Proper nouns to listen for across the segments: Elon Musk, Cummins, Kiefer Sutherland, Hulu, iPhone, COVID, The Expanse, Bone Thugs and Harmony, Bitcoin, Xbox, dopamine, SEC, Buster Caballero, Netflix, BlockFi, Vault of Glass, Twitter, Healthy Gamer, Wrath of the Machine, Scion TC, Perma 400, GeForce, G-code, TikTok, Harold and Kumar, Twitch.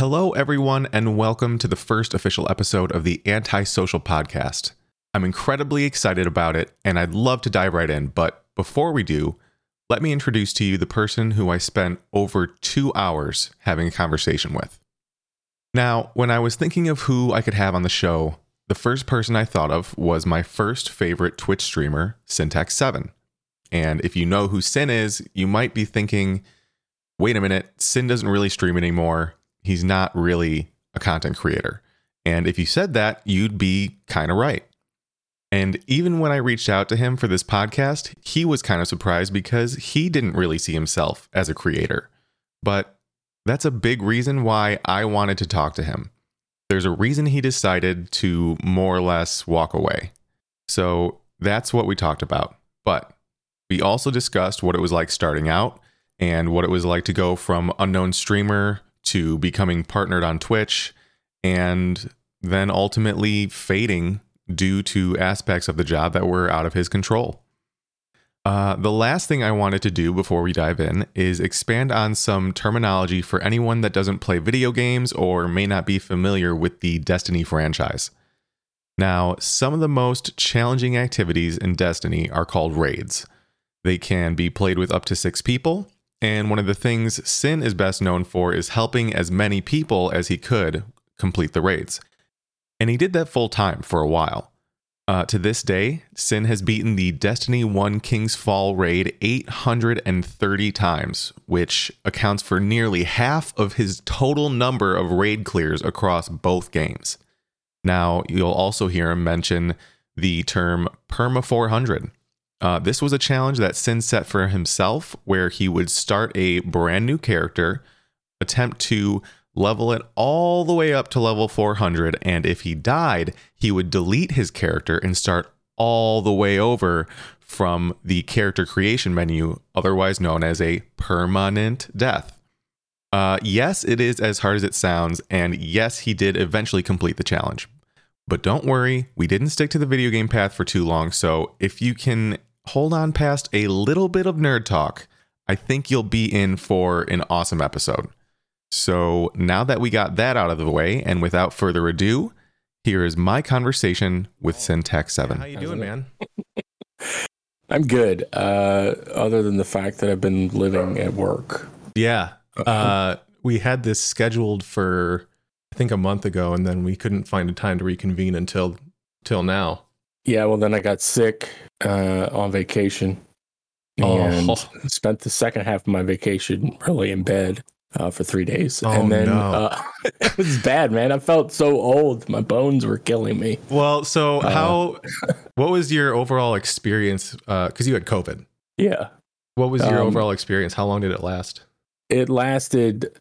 Hello, everyone, and welcome to the first official episode of the Antisocial Podcast. I'm incredibly excited about it, and I'd love to dive right in, but before we do, let me introduce to you the person who I spent over 2 hours having a conversation with. Now, when I was thinking of who I could have on the show, the first person I thought of was my first favorite Twitch streamer, SyntaxSe7en. And if you know who Sin is, you might be thinking, wait a minute, Sin doesn't really stream anymore. He's not really a content creator. And if you said that, you'd be kind of right. And even when I reached out to him for this podcast, he was kind of surprised because he didn't really see himself as a creator. But that's a big reason why I wanted to talk to him. There's a reason he decided to more or less walk away. So that's what we talked about. But we also discussed what it was like starting out and what it was like to go from unknown streamer to becoming partnered on Twitch, and then ultimately fading due to aspects of the job that were out of his control. The last thing I wanted to do before we dive in is expand on some terminology for anyone that doesn't play video games or may not be familiar with the Destiny franchise. Now, some of the most challenging activities in Destiny are called raids. They can be played with up to 6 people. And one of the things Sin is best known for is helping as many people as he could complete the raids. And he did that full time for a while. To this day, Sin has beaten the Destiny 1 King's Fall raid 830 times, which accounts for nearly half of his total number of raid clears across both games. Now, you'll also hear him mention the term Perma 400. This was a challenge that Sin set for himself where he would start a brand new character, attempt to level it all the way up to level 400, and if he died, he would delete his character and start all the way over from the character creation menu, otherwise known as a permanent death. Yes, it is as hard as it sounds, and yes, he did eventually complete the challenge. But don't worry, we didn't stick to the video game path for too long, so if you can hold on past a little bit of nerd talk, I think you'll be in for an awesome episode. So now that we got that out of the way, and without further ado, here is my conversation with SyntaxSe7en. How you doing, man? I'm good, other than the fact that I've been living at work. Yeah, we had this scheduled for, I think, a month ago, and then we couldn't find a time to reconvene until now. Yeah, well, then I got sick on vacation and spent the second half of my vacation really in bed for 3 days. Oh, and then it was bad, man. I felt so old. My bones were killing me. Well, so what was your overall experience? Because you had COVID. Yeah. What was your overall experience? How long did it last? It lasted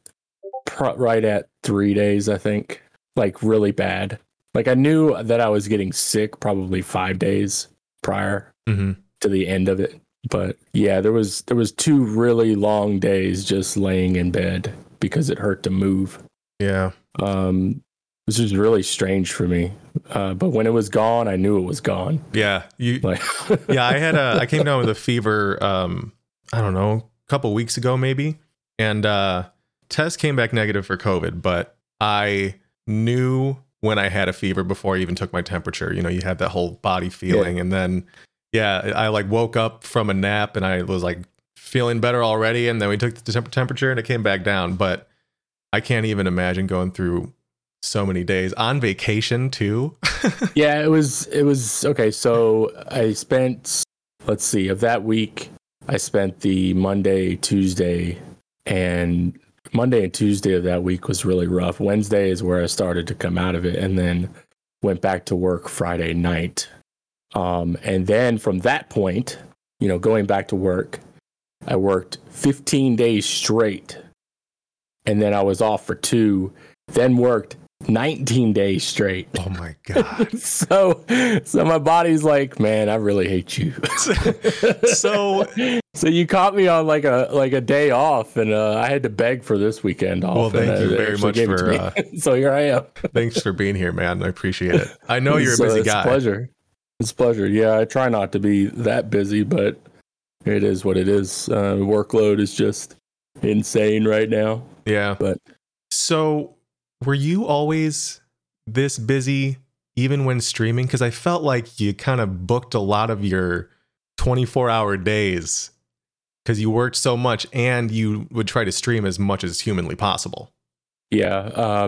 right at 3 days, I think. Like, really bad. Like, I knew that I was getting sick probably 5 days prior to the end of it. But yeah, there was 2 really long days just laying in bed because it hurt to move. Yeah. This was really strange for me. But when it was gone, I knew it was gone. Yeah. Yeah, I came down with a fever, I don't know, a couple weeks ago maybe. And test came back negative for COVID, but I knew when I had a fever before I even took my temperature. You know, you had that whole body feeling. Yeah. And then, yeah, I like woke up from a nap and I was like feeling better already. And then we took the temperature and it came back down. But I can't even imagine going through so many days on vacation too. Yeah, it was okay. So I spent, let's see, of that week, I spent the Monday and Tuesday of that week was really rough. Wednesday is where I started to come out of it and then went back to work Friday night. And then from that point, you know, going back to work, I worked 15 days straight. And then I was off for 2, then worked 19 days straight. Oh my God. so my body's like, man, I really hate you. So you caught me on like a day off, and I had to beg for this weekend off. Well, thank you very much for so here I am. Thanks for being here, man. I appreciate it. I know you're a busy guy. It's a pleasure. Yeah, I try not to be that busy, but it is what it is. Workload is just insane right now. Yeah. But so Were you always this busy even when streaming? Because I felt like you kind of booked a lot of your 24-hour days because you worked so much and you would try to stream as much as humanly possible. Yeah.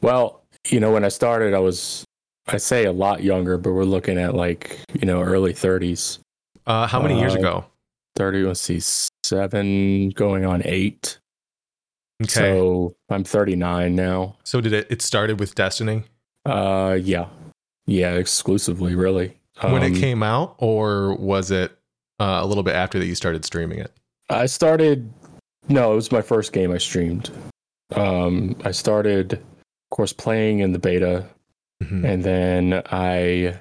Well, you know, when I started, I say a lot younger, but we're looking at like, you know, early 30s. How many years ago? 30, let's see, 7 going on 8. Okay. So I'm 39 now. So did it started with Destiny? Yeah. Yeah, exclusively, really. When it came out, or was it a little bit after that you started streaming it? It was my first game I streamed. I started, of course, playing in the beta, mm-hmm. and then I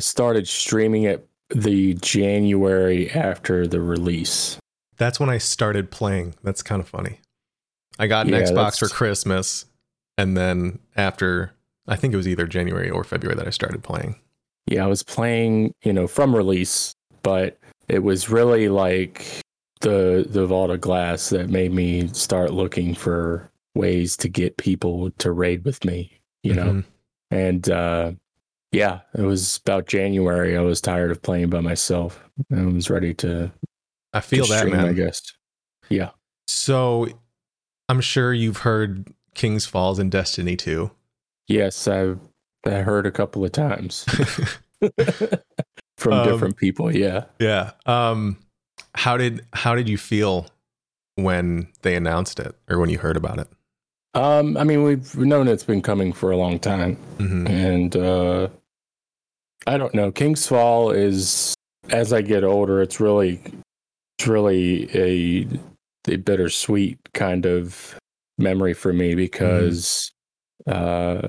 started streaming it the January after the release. That's when I started playing. That's kind of funny. I got an Xbox for Christmas, and then after, I think it was either January or February that I started playing. Yeah, I was playing, you know, from release, but it was really like the Vault of Glass that made me start looking for ways to get people to raid with me, you mm-hmm. know? And yeah, it was about January. I was tired of playing by myself and I was ready to. I feel that, man. I guess. Yeah. So I'm sure you've heard King's Fall and Destiny 2. Yes, I heard a couple of times from different people. Yeah. Yeah. How did you feel when they announced it or when you heard about it? I mean, we've known it's been coming for a long time, mm-hmm. and I don't know. King's Fall is, as I get older, it's really a bittersweet kind of memory for me because mm-hmm.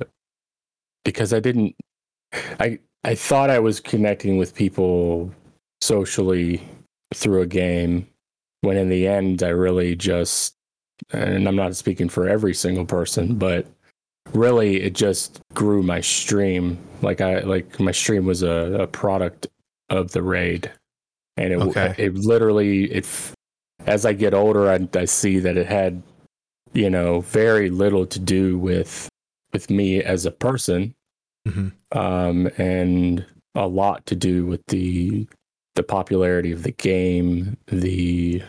Because I thought I was connecting with people socially through a game, when in the end I really just. And I'm not speaking for every single person, but really it just grew my stream. Like my stream was a product of the raid. And as I get older, I see that it had, you know, very little to do with me as a person, mm-hmm. And a lot to do with the popularity of the game, the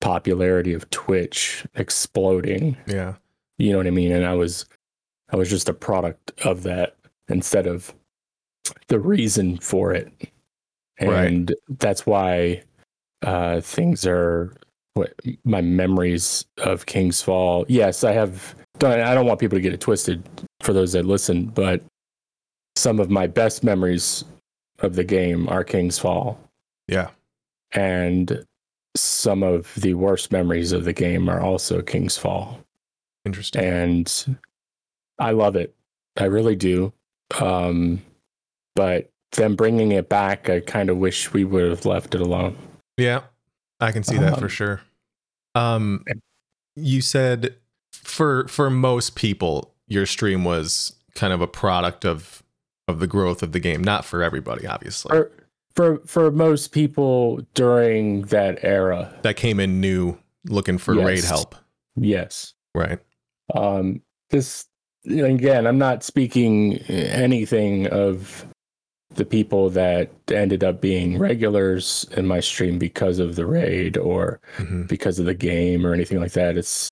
popularity of Twitch exploding. Yeah. You know what I mean? And I was just a product of that instead of the reason for it. And that's why my memories of King's Fall. Yes, I have done. I don't want people to get it twisted for those that listen, but some of my best memories of the game are King's Fall. Yeah. And some of the worst memories of the game are also King's Fall. Interesting. And I love it. I really do. But them bringing it back, I kind of wish we would have left it alone. Yeah, I can see that for sure. You said for most people, your stream was kind of a product of the growth of the game. Not for everybody, obviously. For most people during that era that came in new looking for raid help. Yes. Right. This again, I'm not speaking anything of the people that ended up being regulars in my stream because of the raid or mm-hmm. because of the game or anything like that. It's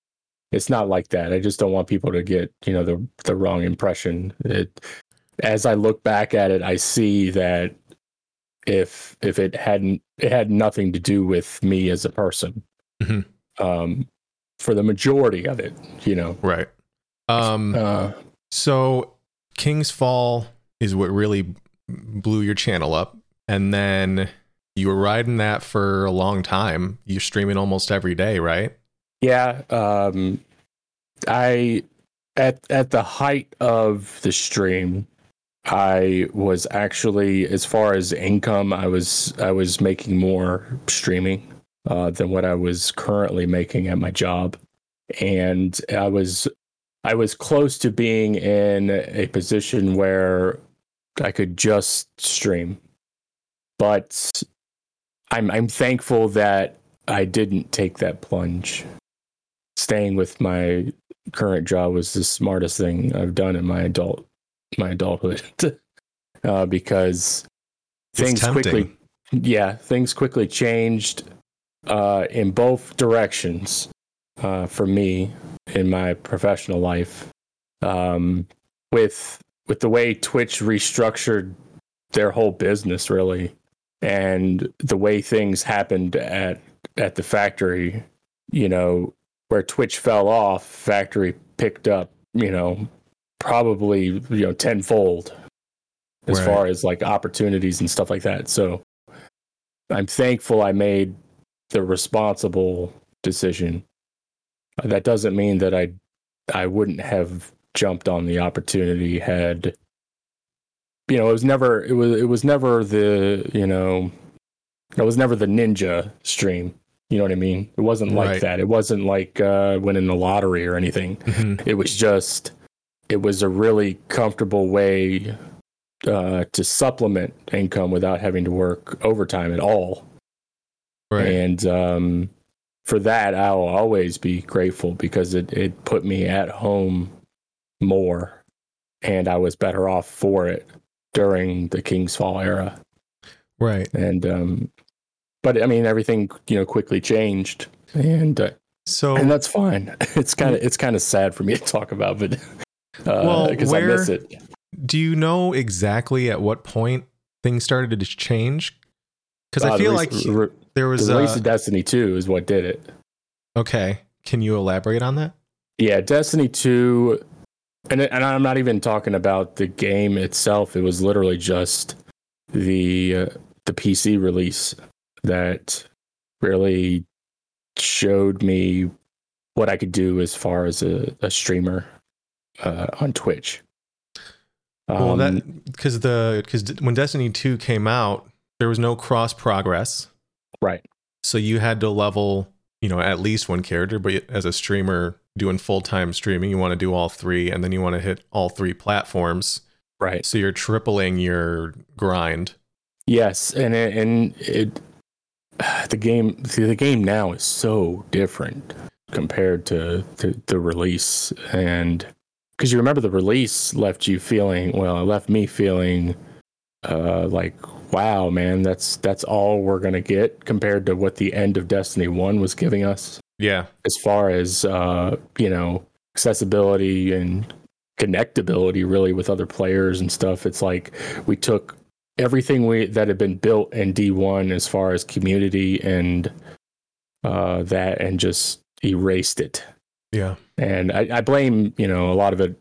not like that. I just don't want people to get, you know, the wrong impression. As I look back at it, I see that if it had nothing to do with me as a person, mm-hmm. For the majority of it, you know. Right. So King's Fall is what really blew your channel up. And then you were riding that for a long time. You're streaming almost every day, right? Yeah. At the height of the stream, I was actually, as far as income, I was making more streaming than what I was currently making at my job, and I was close to being in a position where I could just stream. But I'm thankful that I didn't take that plunge, staying with my current job was the smartest thing I've done in my adulthood because things quickly changed in both directions for me in my professional life. With the way Twitch restructured their whole business, really, and the way things happened at the factory, you know, where Twitch fell off, factory picked up, you know, probably, you know, tenfold as far as like opportunities and stuff like that. So I'm thankful I made the responsible decision. That doesn't mean that I wouldn't have jumped on the opportunity had, you know, it was never the ninja stream. You know what I mean? It wasn't like that. It wasn't like winning the lottery or anything. Mm-hmm. It was a really comfortable way to supplement income without having to work overtime at all. Right. And for that, I'll always be grateful because it put me at home more, and I was better off for it during the King's Fall era. Right. And but I mean, everything, you know, quickly changed, and and that's fine. It's kind of sad for me to talk about, but because I miss it. Do you know exactly at what point things started to change? Because I feel like there was the release of Destiny 2 is what did it. Okay, can you elaborate on that? Yeah, Destiny 2, and I'm not even talking about the game itself. It was literally just the PC release that really showed me what I could do as far as a streamer on Twitch. Well, because when Destiny 2 came out, there was no cross progress, right? So you had to level, you know, at least one character. But as a streamer doing full time streaming, you want to do all three, and then you want to hit all three platforms, right? So you're tripling your grind. Yes, and the game. See, the game now is so different compared to the release, and because you remember the release left me feeling like, wow, man, that's all we're gonna get compared to what the end of Destiny 1 was giving us. Yeah, as far as you know, accessibility and connectability, really, with other players and stuff. It's like we took everything that had been built in D1 as far as community and that, and just erased it. Yeah, and I blame, you know, a lot of it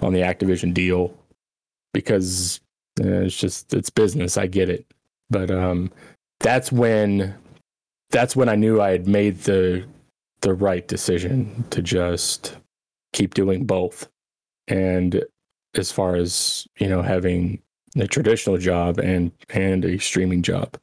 on the Activision deal because it's business. I get it, but that's when I knew I had made the right decision to just keep doing both. And as far as, you know, having a traditional job and a streaming job.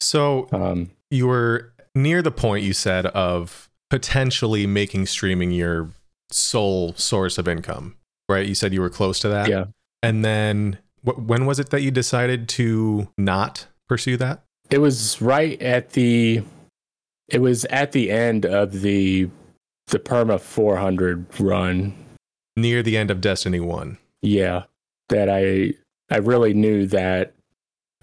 So you were near the point, you said, of potentially making streaming your sole source of income, right? You said you were close to that. Yeah. And then when was it that you decided to not pursue that? It was at the end of the Perma 400 run, near the end of Destiny 1. Yeah, that I really knew that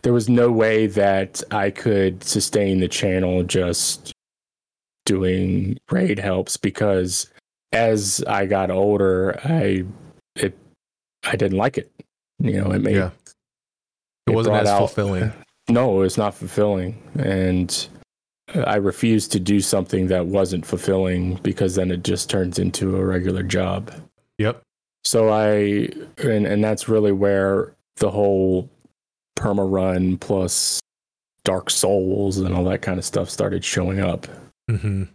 there was no way that I could sustain the channel just doing raid helps, because as I got older, I didn't like it. You know, it wasn't as fulfilling. No, it's not fulfilling, and I refused to do something that wasn't fulfilling because then it just turns into a regular job. Yep. So and that's really where the whole Perma run plus Dark Souls and all that kind of stuff started showing up. Mm-hmm.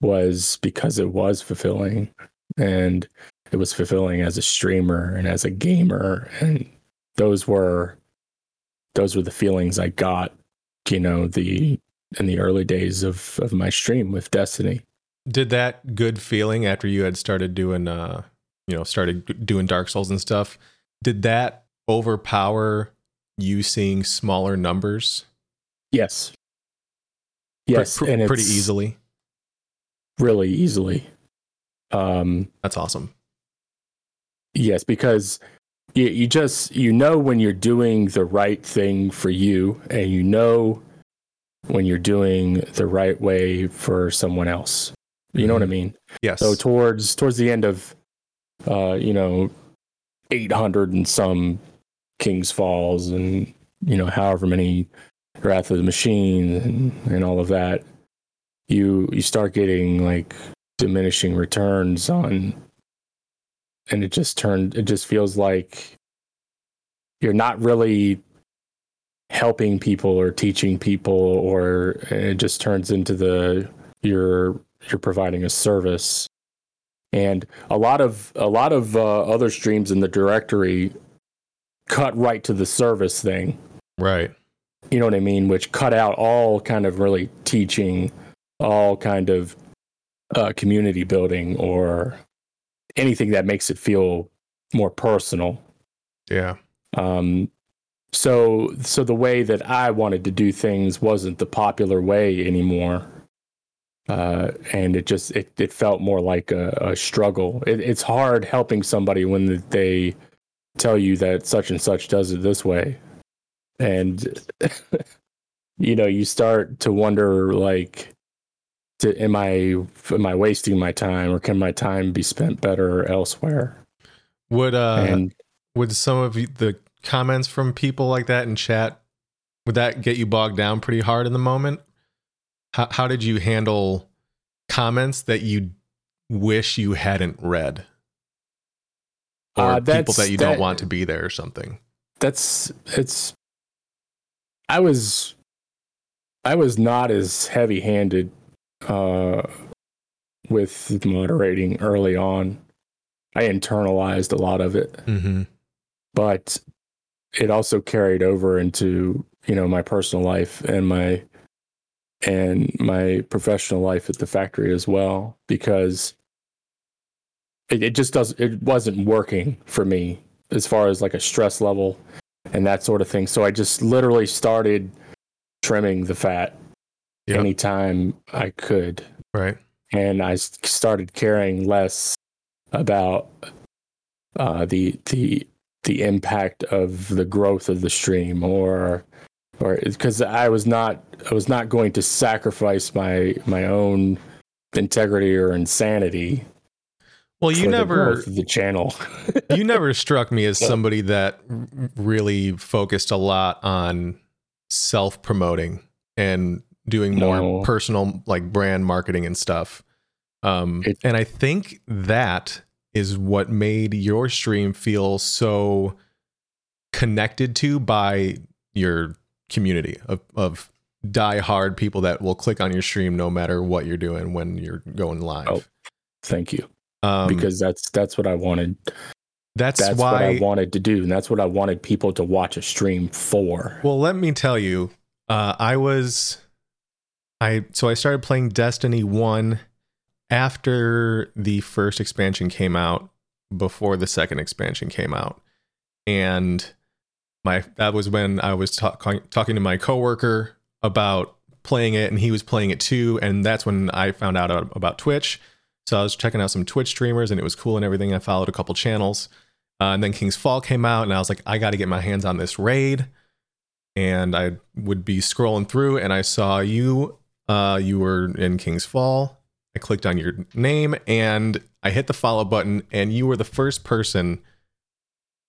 Was because it was fulfilling, and it was fulfilling as a streamer and as a gamer, and those were the feelings I got, you know, in the early days of my stream with Destiny. Did that good feeling after you had started doing Dark Souls and stuff, did that overpower you seeing smaller numbers? Yes. Yes. Pretty easily. Really easily. That's awesome. Yes, because you just, you know, when you're doing the right thing for you, and you know when you're doing the right way for someone else. You know what I mean? Yes. So towards the end of, 800 and some King's Falls, and, however many Wrath of the Machine and all of that, you start getting like diminishing returns on, and it just feels like you're not really helping people or teaching people, or it just turns into you're providing a service. And a lot of other streams in the directory cut right to the service thing. Right. You know what I mean? Which cut out all kind of really teaching, all kind of community building, or anything that makes it feel more personal. Yeah. So the way that I wanted to do things wasn't the popular way anymore. And it felt more like a struggle. It's hard helping somebody when they tell you that such and such does it this way. And, you start to wonder, like, am I wasting my time, or can my time be spent better elsewhere? Would some of the comments from people like that in chat, would that get you bogged down pretty hard in the moment? How did you handle comments that you wish you hadn't read, or people that you don't want to be there or something? I was not as heavy-handed with moderating early on. I internalized a lot of it, but it also carried over into my personal life and my professional life at the factory as well, because it wasn't working for me as far as like a stress level and that sort of thing. So I just literally started trimming the fat. Yep. Anytime I could. Right. And I started caring less about the impact of the growth of the stream, or because I was not going to sacrifice my own integrity or insanity. Well, you never the channel. You never struck me as somebody that really focused a lot on self-promoting and doing more personal, like, brand marketing and stuff. And I think that is what made your stream feel so connected to by your community of diehard people that will click on your stream no matter what you're doing when you're going live. Oh, thank you. Because that's what I wanted. That's what I wanted to do. And that's what I wanted people to watch a stream for. Well, let me tell you, I started playing Destiny 1 after the first expansion came out, before the second expansion came out. And that was when I was talking to my coworker about playing it, and he was playing it too. And that's when I found out about Twitch. So I was checking out some Twitch streamers, and it was cool and everything. I followed a couple channels, and then King's Fall came out, and I was like, I got to get my hands on this raid. And I would be scrolling through, and I saw you. You were in King's Fall. I clicked on your name, and I hit the follow button, and you were the first person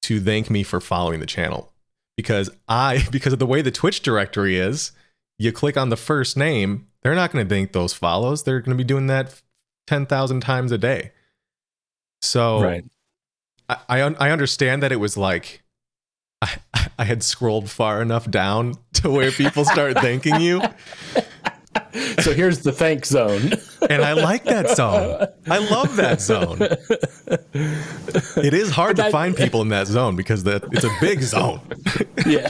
to thank me for following the channel, because of the way the Twitch directory is. You click on the first name, they're not going to thank those follows. They're going to be doing that 10,000 times a day. So right. I understand that it was like, I had scrolled far enough down to where people start thanking you. So here's the thank zone. And I like that zone. I love that zone. It is hard to find people in that zone, because it's a big zone. Yeah.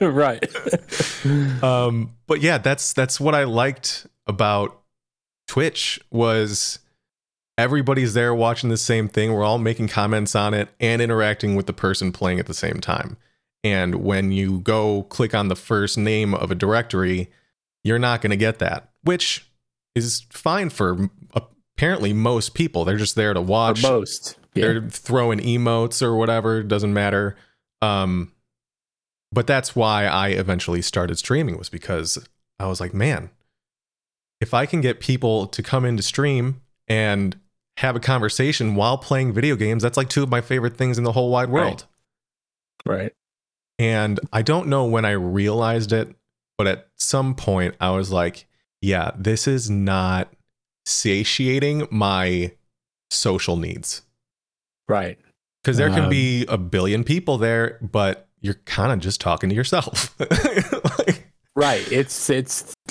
Right. But yeah, that's what I liked about Twitch, was everybody's there watching the same thing. We're all making comments on it and interacting with the person playing at the same time. And when you go click on the first name of a directory, you're not going to get that, which is fine for apparently most people. They're just there to watch. Or most. Yeah. They're throwing emotes or whatever. Doesn't matter. But that's why I eventually started streaming, was because I was like, man, if I can get people to come in to stream and have a conversation while playing video games, that's like two of my favorite things in the whole wide world. Right. And I don't know when I realized it, but at some point I was like, yeah, this is not satiating my social needs. Right. Because there can be a billion people there, but you're kind of just talking to yourself. Like, right. It's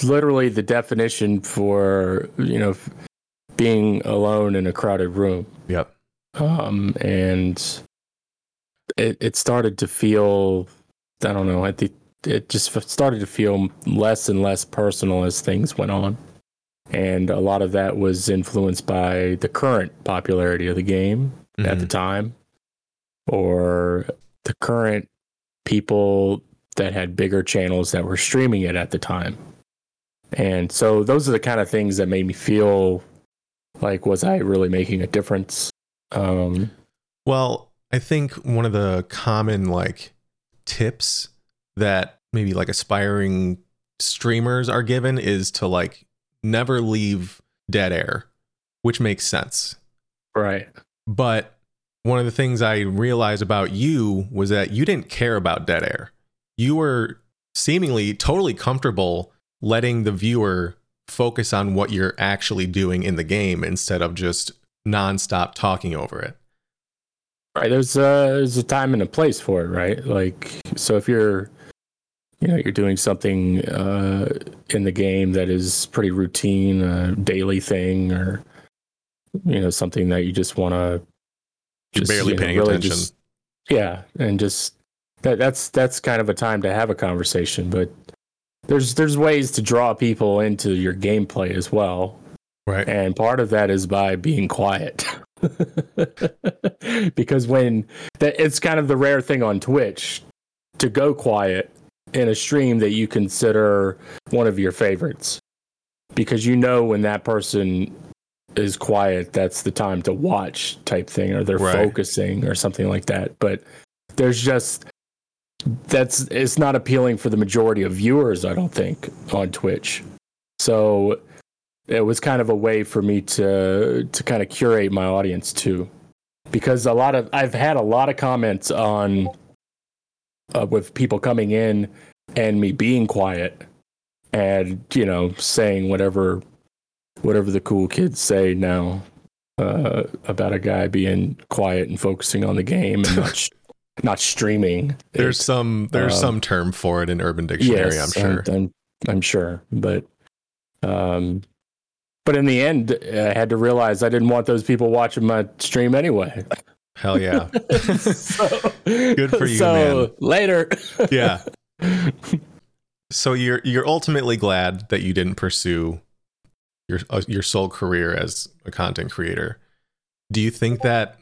literally the definition for, you know, being alone in a crowded room. Yep. And it started to feel, I don't know, I think it just started to feel less and less personal as things went on. And a lot of that was influenced by the current popularity of the game at the time, or the current people that had bigger channels that were streaming it at the time. And so those are the kind of things that made me feel like, was I really making a difference? Well, I think one of the common like tips that maybe like aspiring streamers are given is to like never leave dead air, which makes sense. Right. But one of the things I realized about you was that you didn't care about dead air. You were seemingly totally comfortable letting the viewer focus on what you're actually doing in the game instead of just nonstop talking over it. Right. There's a time and a place for it, right? Like, so if you're doing something in the game that is pretty routine, a daily thing, or, you know, something that you just want to, you're barely paying attention. That's kind of a time to have a conversation, but there's ways to draw people into your gameplay as well. Right. And part of that is by being quiet. Because it's kind of the rare thing on Twitch to go quiet in a stream that you consider one of your favorites. Because you know when that person is quiet, that's the time to watch type thing, or they're focusing or something like that. But there's just, it's not appealing for the majority of viewers, I don't think, on Twitch. So it was kind of a way for me to kind of curate my audience too, because I've had a lot of comments on with people coming in and me being quiet and, you know, saying whatever the cool kids say now about a guy being quiet and focusing on the game and not streaming. There's some term for it in Urban Dictionary, yes, I'm sure. I'm sure, but in the end, I had to realize I didn't want those people watching my stream anyway. Hell yeah! Good for you, man. Later. Yeah. So you're ultimately glad that you didn't pursue your sole career as a content creator. Do you think that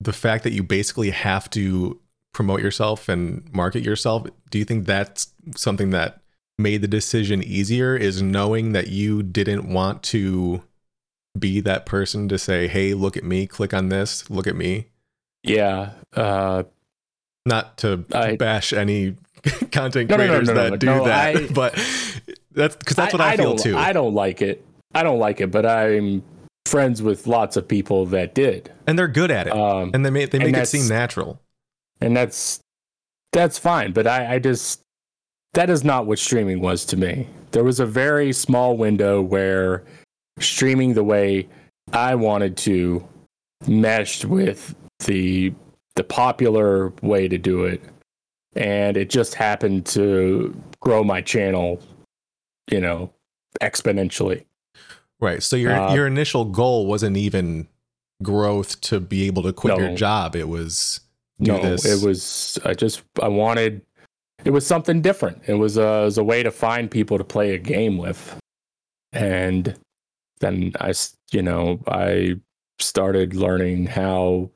the fact that you basically have to promote yourself and market yourself, do you think that's something that made the decision easier, is knowing that you didn't want to be that person to say, hey, look at me, click on this, look at me? Yeah. Not to bash any content creators but that's because that's what I feel too. I don't like it. I don't like it, but I'm friends with lots of people that did, and they're good at it, and they make it seem natural, and that's fine. But I just, that is not what streaming was to me. There was a very small window where streaming the way I wanted to meshed with the popular way to do it, and it just happened to grow my channel, you know, exponentially. Right. So your initial goal wasn't even growth to be able to quit your job. It was this. It was, it was something different. It was a way to find people to play a game with. And then I started learning how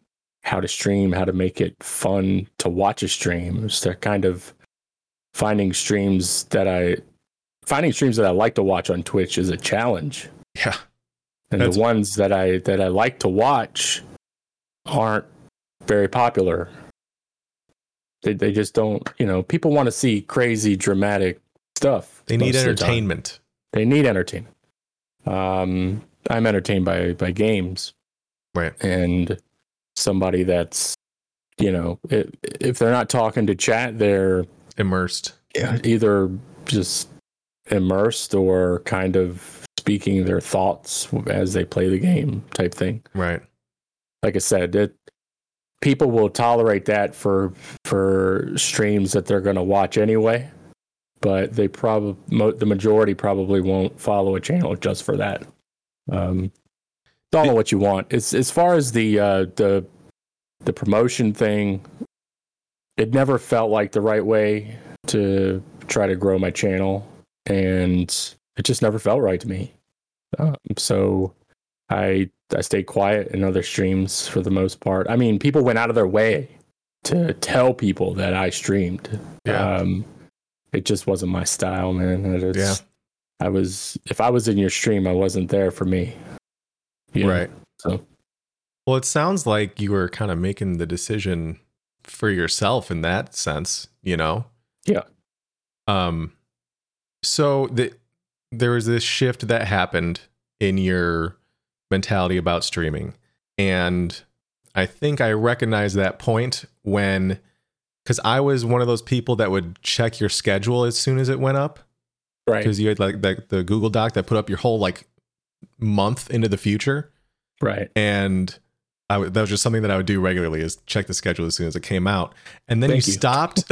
to stream, how to make it fun to watch a stream. So kind of finding streams that I like to watch on Twitch is a challenge. Yeah. and the ones that I like to watch aren't very popular. They just don't, you know, people want to see crazy, dramatic stuff. They need entertainment. They need entertainment. I'm entertained by games. Right. And somebody that's, you know, if they're not talking to chat, they're immersed. Yeah, either just immersed or kind of speaking their thoughts as they play the game type thing. Right. Like I said, people will tolerate that for streams that they're going to watch anyway, but they the majority probably won't follow a channel just for that. Follow what you want. It's as far as the promotion thing. It never felt like the right way to try to grow my channel, and it just never felt right to me. So I stayed quiet in other streams for the most part. I mean, people went out of their way to tell people that I streamed. Yeah. It just wasn't my style, man. If I was in your stream, I wasn't there for me. Yeah. Right. So, well, it sounds like you were kind of making the decision for yourself in that sense, you know? Yeah. So there was this shift that happened in your mentality about streaming, and I think I recognized that point when, because I was one of those people that would check your schedule as soon as it went up, right? Because you had like the Google Doc that put up your whole like month into the future, right? And that was just something that I would do regularly, is check the schedule as soon as it came out. And then you stopped,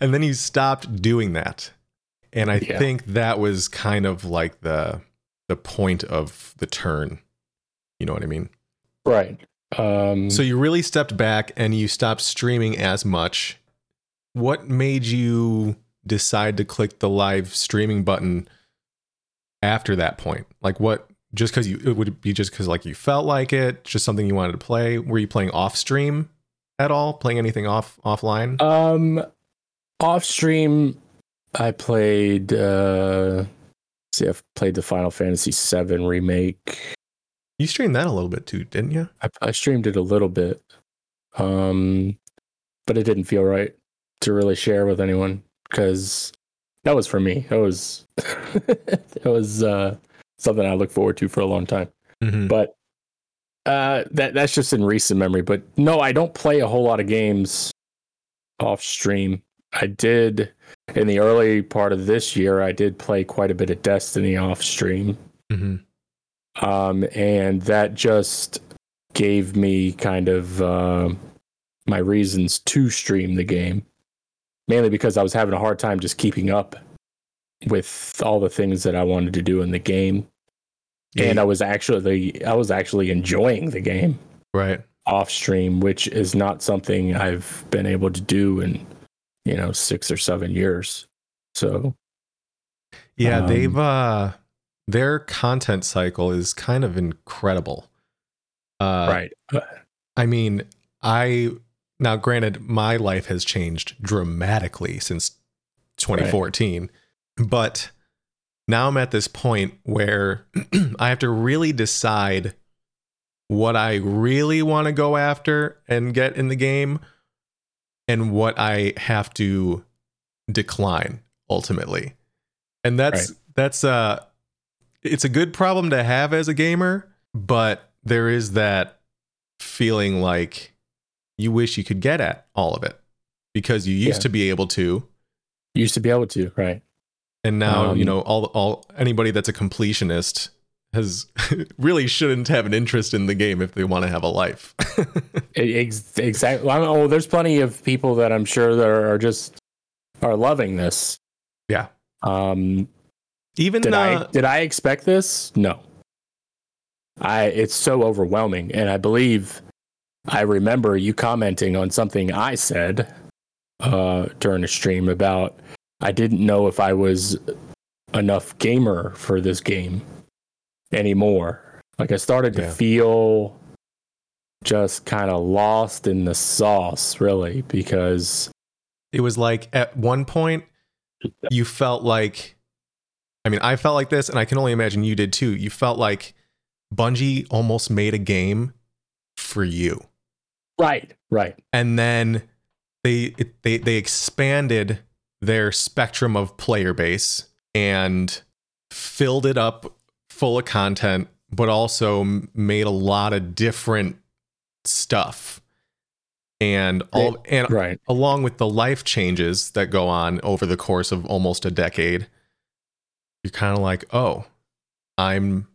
and then you stopped doing that, and I think that was kind of like the point of the turn. You know what I mean? Right. So you really stepped back and you stopped streaming as much. What made you decide to click the live streaming button after that point? Like what, just because you, it would be just because like you felt like it, just something you wanted to play. Were you playing off stream at all? Playing anything offline? Off stream, I played, I've played the Final Fantasy VII Remake. You streamed that a little bit too, didn't you? I streamed it a little bit, but it didn't feel right to really share with anyone, because that was for me. That was something I looked forward to for a long time. Mm-hmm. But that's just in recent memory. But no, I don't play a whole lot of games off stream. I did in the early part of this year. I did play quite a bit of Destiny off stream. Mm-hmm. And that just gave me kind of my reasons to stream the game, mainly because I was having a hard time just keeping up with all the things that I wanted to do in the game. Yeah. And I was actually enjoying the game right off stream, which is not something I've been able to do in, you know, 6 or 7 years. So yeah, their content cycle is kind of incredible. Right. I mean, now granted, my life has changed dramatically since 2014, right, but now I'm at this point where I have to really decide what I really want to go after and get in the game and what I have to decline ultimately. And that's it's a good problem to have as a gamer, but there is that feeling like you wish you could get at all of it, because you used to be able to. You used to be able to, right? And now you know all anybody that's a completionist has really shouldn't have an interest in the game if they want to have a life. Exactly. Oh, there's plenty of people that I'm sure that are loving this. Yeah. Even did I expect this? No. It's so overwhelming, and I believe I remember you commenting on something I said during a stream about I didn't know if I was enough gamer for this game anymore. Like I started to feel just kind of lost in the sauce, really, because it was like at one point you felt like, I mean, I felt like this, and I can only imagine you did too. You felt like Bungie almost made a game for you. Right, right. And then they expanded their spectrum of player base and filled it up full of content, but also made a lot of different stuff. And all and right. along with the life changes that go on over the course of almost a decade, you're kind of like, oh, I'm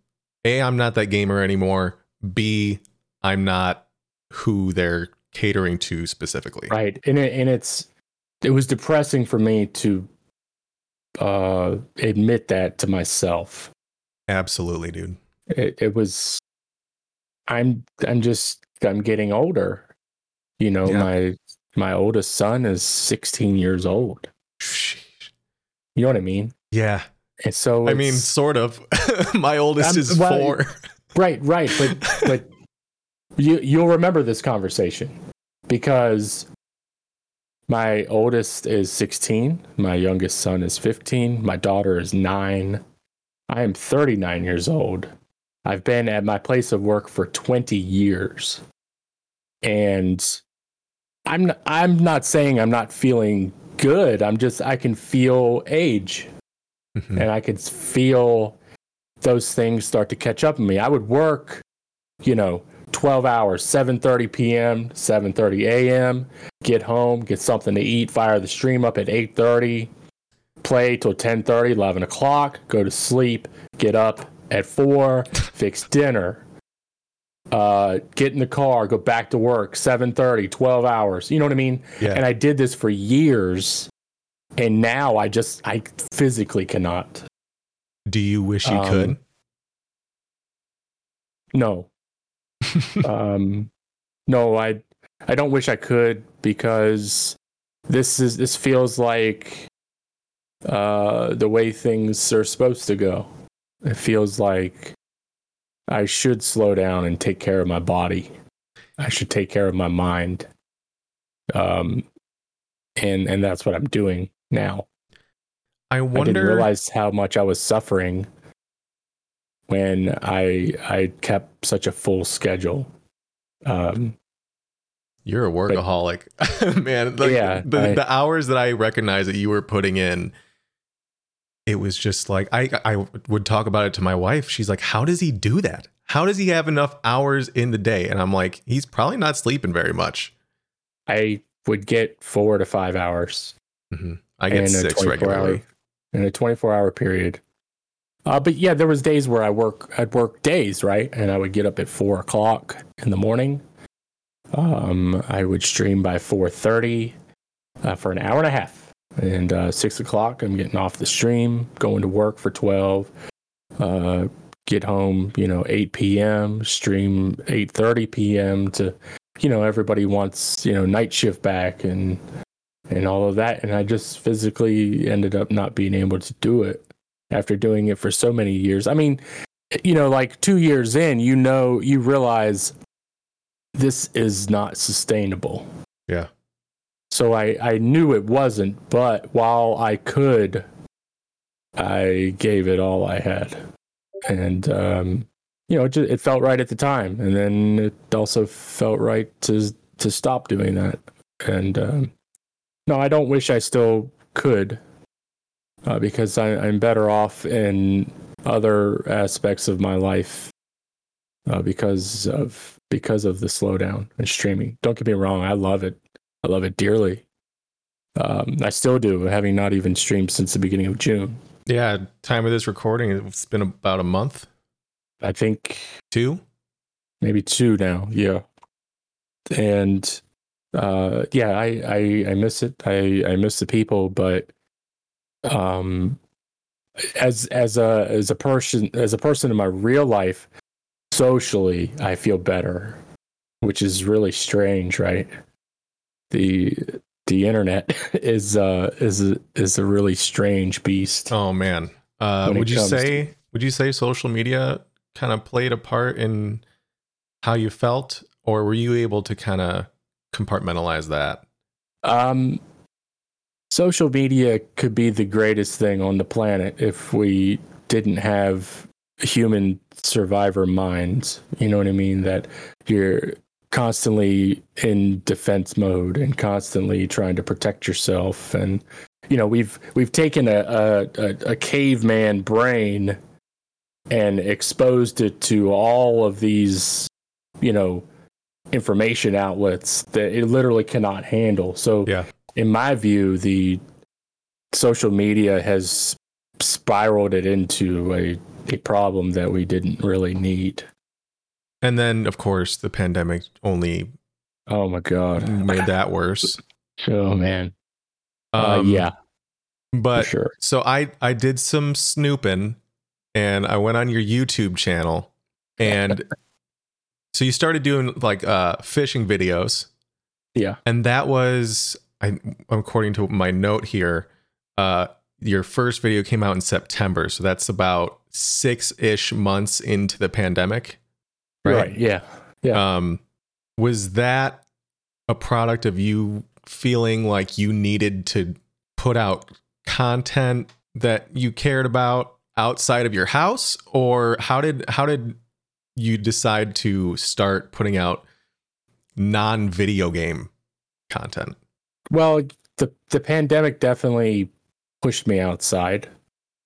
A, I'm not that gamer anymore. B, I'm not who they're catering to specifically. Right. And it was depressing for me to admit that to myself. Absolutely, dude. I'm getting older. You know, yeah. my oldest son is 16 years old. You know what I mean? Yeah. And so I mean, sort of. My oldest is 4. Right. But you'll remember this conversation because my oldest is 16. My youngest son is 15. My daughter is 9. I am 39 years old. I've been at my place of work for 20 years. And I'm not saying I'm not feeling good. I can feel age. Mm-hmm. And I could feel those things start to catch up on me. I would work, 12 hours, 7:30 p.m., 7:30 a.m., get home, get something to eat, fire the stream up at 8:30, play till 10:30, 11 o'clock, go to sleep, get up at 4, fix dinner, get in the car, go back to work, 7:30, 12 hours. You know what I mean? Yeah. And I did this for years. And now I physically cannot. Do you wish you could? No. No, I don't wish I could, because this feels like the way things are supposed to go. It feels like I should slow down and take care of my body. I should take care of my mind. And that's what I'm doing now. I didn't realize how much I was suffering when I kept such a full schedule. You're a workaholic, man. The hours that I recognized that you were putting in, it was just like I would talk about it to my wife. She's like, "How does he do that? How does he have enough hours in the day?" And I'm like, "He's probably not sleeping very much." I would get 4 to 5 hours. Mm-hmm. I get 6 regularly in a 24-hour period. But yeah, there was days where I'd work days, right? And I would get up at 4 o'clock in the morning. I would stream by 4:30 for an hour and a half. And 6 o'clock, I'm getting off the stream, going to work for 12. Get home, 8 p.m. Stream 8:30 p.m. to. Everybody wants, night shift back and all of that. And I just physically ended up not being able to do it after doing it for so many years. I mean, like 2 years in, you realize this is not sustainable. Yeah. So I knew it wasn't, but while I could, I gave it all I had. And, it felt right at the time, and then it also felt right to stop doing that. And no, I don't wish I still could, because I'm better off in other aspects of my life because of the slowdown and streaming. Don't get me wrong, I love it. I love it dearly. I still do, having not even streamed since the beginning of June. Yeah, time of this recording, it's been about a month. I think 2 now. Yeah. And, I miss it. I miss the people, but, as a person in my real life, socially, I feel better, which is really strange, right? The internet is a really strange beast. Oh man. Would you say social media kind of played a part in how you felt, or were you able to kind of compartmentalize that? Social media could be the greatest thing on the planet if we didn't have human survivor minds, you know what I mean? That you're constantly in defense mode and constantly trying to protect yourself. And, you know, we've taken a caveman brain and exposed it to all of these, you know, information outlets that it literally cannot handle. So yeah. In my view, the social media has spiraled it into a problem that we didn't really need. And then, of course, the pandemic only... Oh, my God. ...made that worse. Oh, man. Yeah. But, sure. So I did some snooping, and I went on your YouTube channel, and so you started doing, like, fishing videos. Yeah. And that was... according to my note here, your first video came out in September, so that's about 6-ish months into the pandemic, right? Yeah. Was that a product of you feeling like you needed to put out content that you cared about outside of your house, or how did you decide to start putting out non-video game content? Well, the pandemic definitely pushed me outside.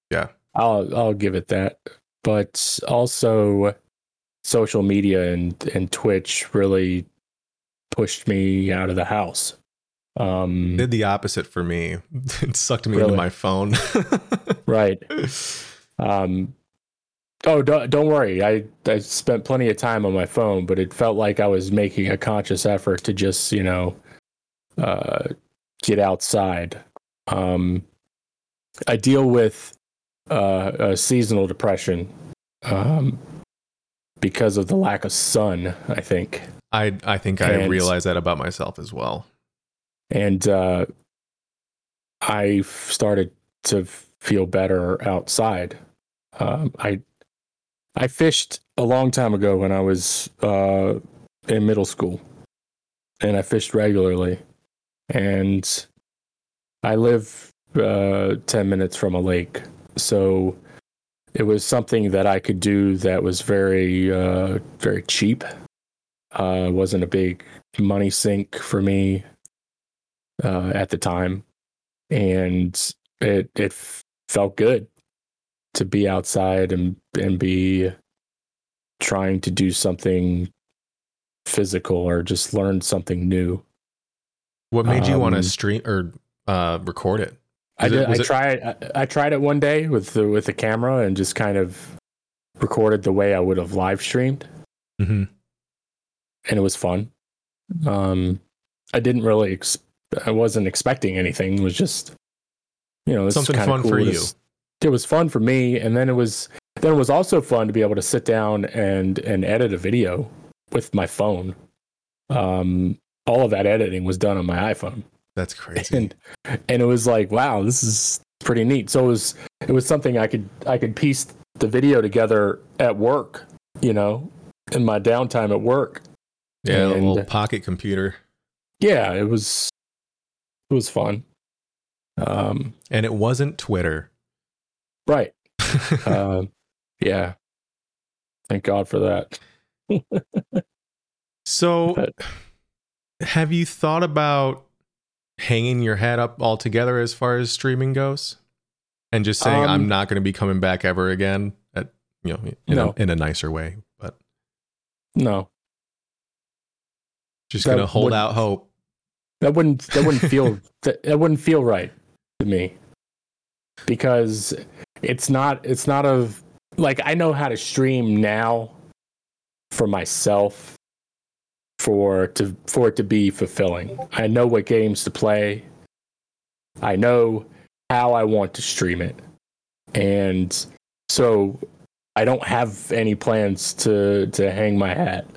Yeah. I'll give it that. But also social media and Twitch really pushed me out of the house. Did the opposite for me. It sucked me into my phone. Right. Don't worry. I spent plenty of time on my phone, but it felt like I was making a conscious effort to just, you know, get outside. I deal with seasonal depression because of the lack of sun, I think. I realize that about myself as well. And I started to feel better outside. I fished a long time ago when I was in middle school, and I fished regularly. And I live 10 minutes from a lake, so it was something that I could do that was very, very cheap. It wasn't a big money sink for me at the time, and it felt good to be outside and be trying to do something physical or just learn something new. What made you want to stream or record it? I tried it one day with the camera and just kind of recorded the way I would have live streamed. Mm-hmm. And it was fun. I wasn't expecting anything. It was just, you know, something fun for you. It was fun for me, and then it was also fun to be able to sit down and edit a video with my phone. All of that editing was done on my iPhone. That's crazy. And it was like, wow, this is pretty neat. So it was something I could piece the video together at work, you know, in my downtime at work. Yeah, a little pocket computer. Yeah, it was fun. And it wasn't Twitter. Right. Yeah. Thank God for that. So have you thought about hanging your head up altogether as far as streaming goes, and just saying I'm not going to be coming back ever again? At, you know, in a nicer way, but no, just going to hold out hope. That wouldn't feel that wouldn't feel right to me, because it's not of, like, I know how to stream now for myself. For it to be fulfilling, I know what games to play. I know how I want to stream it, and so I don't have any plans to hang my hat.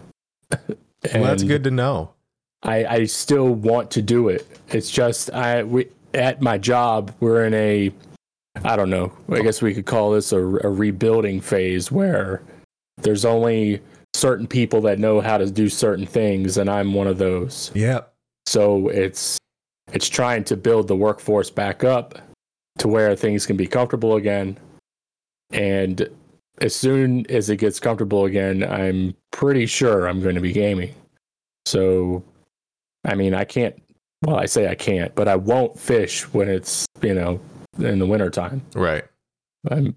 Well, that's good to know. I still want to do it. It's just we at my job, we're in a, I don't know, I guess we could call this a rebuilding phase, where there's only certain people that know how to do certain things, and I'm one of those. Yeah. So it's trying to build the workforce back up to where things can be comfortable again. And as soon as it gets comfortable again, I'm pretty sure I'm going to be gaming. So, I mean, I can't, well, I say I can't, but I won't fish when it's, you know, in the wintertime. Right. I've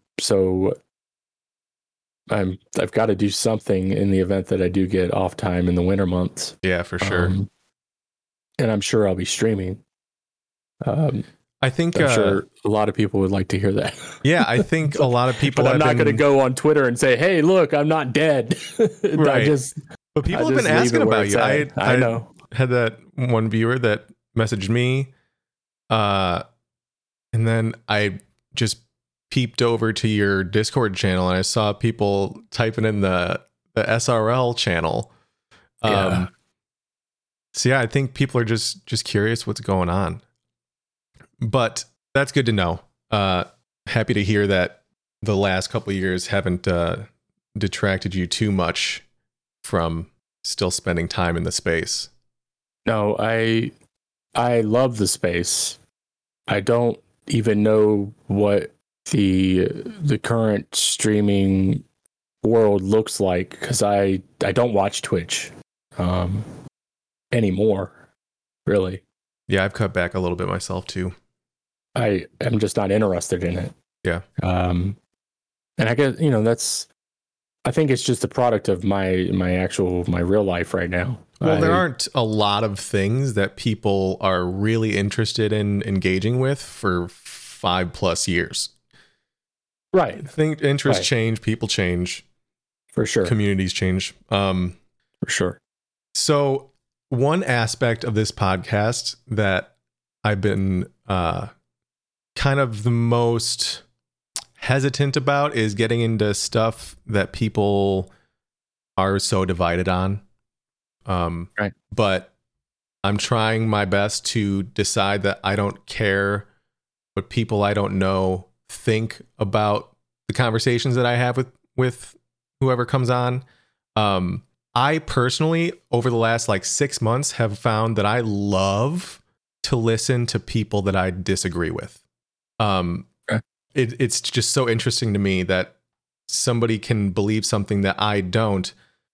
got to do something in the event that I do get off time in the winter months. Yeah, for sure. And I'm sure I'll be streaming. I think I'm sure a lot of people would like to hear that. Yeah, I think a lot of people. But I'm not going to go on Twitter and say, "Hey, look, I'm not dead." Right. But people have been asking about you. I know. Had that one viewer that messaged me, and then I just peeped over to your Discord channel and I saw people typing in the SRL channel. Yeah. So yeah, I think people are just curious what's going on. But that's good to know. Happy to hear that the last couple of years haven't detracted you too much from still spending time in the space. No, I love the space. I don't even know what the current streaming world looks like because I don't watch Twitch anymore, really. Yeah, I've cut back a little bit myself too. I am just not interested in it. Yeah. And I guess, you know, I think it's just a product of my real life right now. Well, there aren't a lot of things that people are really interested in engaging with for 5+ years. Right. Interests change, people change. For sure. Communities change. For sure. So one aspect of this podcast that I've been kind of the most hesitant about is getting into stuff that people are so divided on. Right. But I'm trying my best to decide that I don't care what people I don't know think about the conversations that I have with whoever comes on. I personally, over the last 6 months, have found that I love to listen to people that I disagree with. It's just so interesting to me that somebody can believe something that I don't,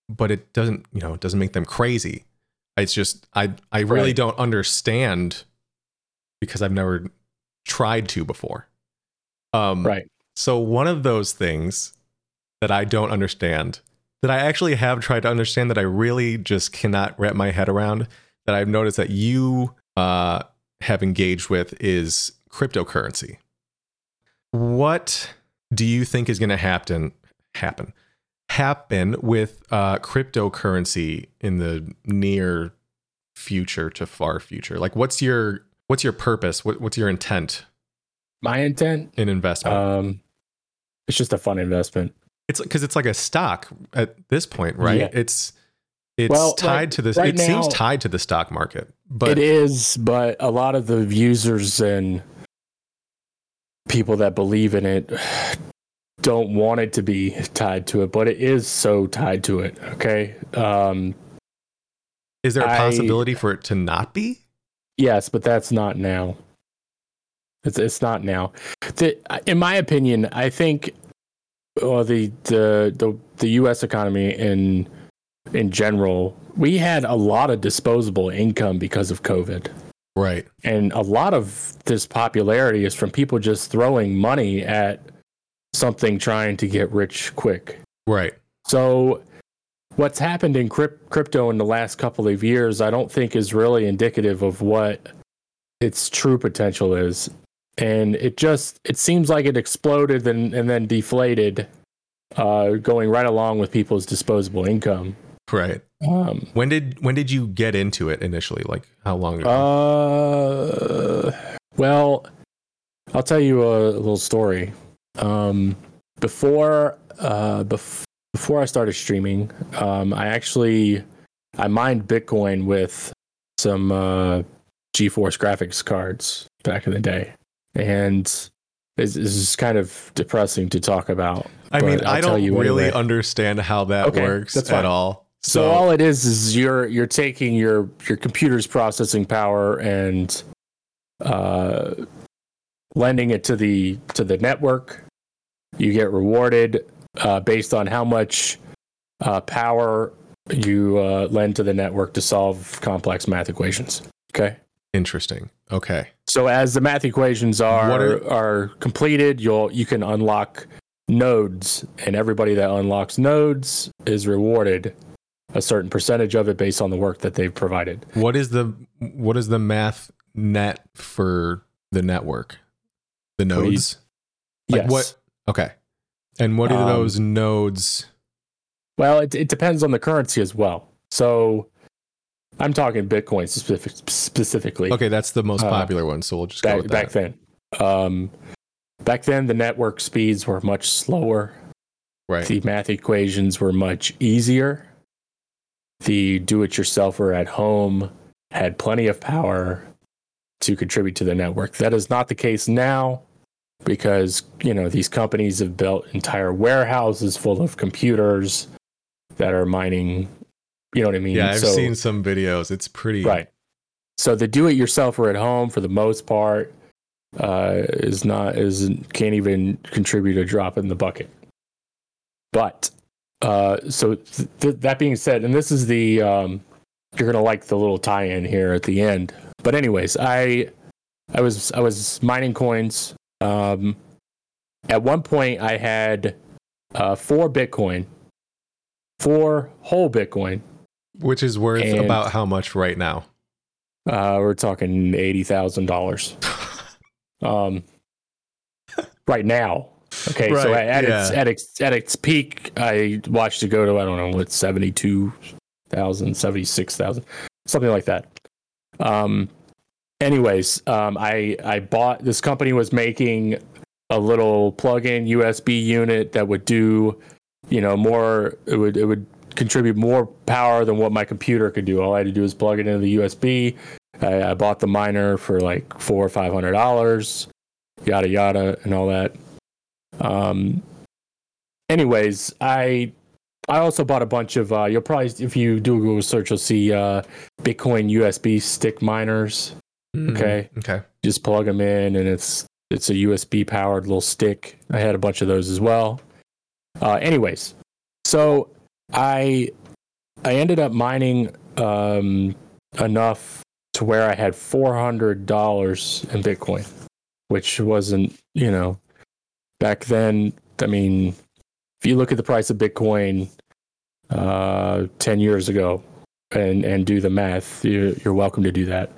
but it doesn't, it doesn't make them crazy. It's just, I really don't understand because I've never tried to before. Right. So one of those things that I don't understand, that I actually have tried to understand, that I really just cannot wrap my head around, that I've noticed that you have engaged with, is cryptocurrency. What do you think is going to happen with cryptocurrency in the near future to far future? Like, what's your purpose? What's your intent? My intent in investment. It's just a fun investment. It's because it's like a stock at this point, right? Yeah. It's tied to this. It seems tied to the stock market, but it is. But a lot of the users and people that believe in it don't want it to be tied to it, but it is so tied to it. Okay. Is there a possibility for it to not be? Yes, but that's not now. It's not now. In my opinion, I think the U.S. economy in general, we had a lot of disposable income because of COVID. Right. And a lot of this popularity is from people just throwing money at something trying to get rich quick. Right. So what's happened in crypto in the last couple of years, I don't think is really indicative of what its true potential is. And it seems like it exploded and then deflated, going right along with people's disposable income. Right. When did you get into it initially? Like, how long ago? Well, I'll tell you a little story. Before I started streaming, I mined Bitcoin with some GeForce graphics cards back in the day, and this is kind of depressing to talk about. I mean, I don't really understand how that works at all. So all it is you're taking your computer's processing power and lending it to the network. You get rewarded based on how much power you lend to the network to solve complex math equations. Okay. Interesting. Okay. So as the math equations are completed, you can unlock nodes, and everybody that unlocks nodes is rewarded a certain percentage of it based on the work that they've provided. What is the math net for the network? The nodes? Like yes. What? Okay. And what are those nodes? Well, it depends on the currency as well. So I'm talking Bitcoin specifically. Okay, that's the most popular one, so we'll just go with that. Back then, the network speeds were much slower. Right. The math equations were much easier. The do-it-yourselfer at home had plenty of power to contribute to the network. That is not the case now, because these companies have built entire warehouses full of computers that are mining. You know what I mean? Yeah, I've seen some videos. It's pretty... Right. So the do-it-yourselfer at home, for the most part, can't even contribute a drop in the bucket. But, that being said, and this is the... you're going to like the little tie-in here at the end. But anyways, I was mining coins. At one point, I had 4 whole Bitcoin. Which is worth about how much right now? We're talking $80,000. Right now. Okay, right, so at its peak, I watched it go to, I don't know, what, 72,000, 76,000, something like that. I bought, this company was making a little plug-in USB unit that would do, it would contribute more power than what my computer could do. All I had to do is plug it into the USB. I bought the miner for like $400 or $500, yada yada, and all that. I also bought a bunch of. You'll probably, if you do a Google search, you'll see Bitcoin USB stick miners. Mm-hmm. Okay. Okay. Just plug them in, and it's a USB powered little stick. I had a bunch of those as well. So I ended up mining enough to where I had $400 in Bitcoin, which wasn't, back then. I mean, if you look at the price of Bitcoin 10 years ago and do the math, you're welcome to do that.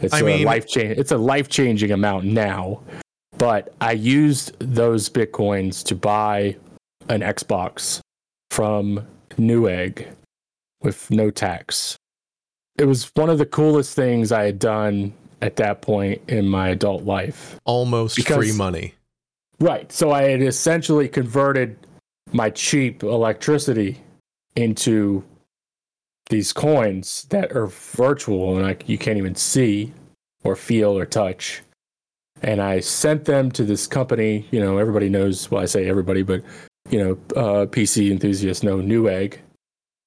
It's a life-changing amount now, but I used those Bitcoins to buy an Xbox from Newegg with no tax. It was one of the coolest things I had done at that point in my adult life. Free money. Right. So I had essentially converted my cheap electricity into these coins that are virtual and you can't even see or feel or touch. And I sent them to this company. Everybody knows, well, I say everybody, but PC enthusiasts know Newegg.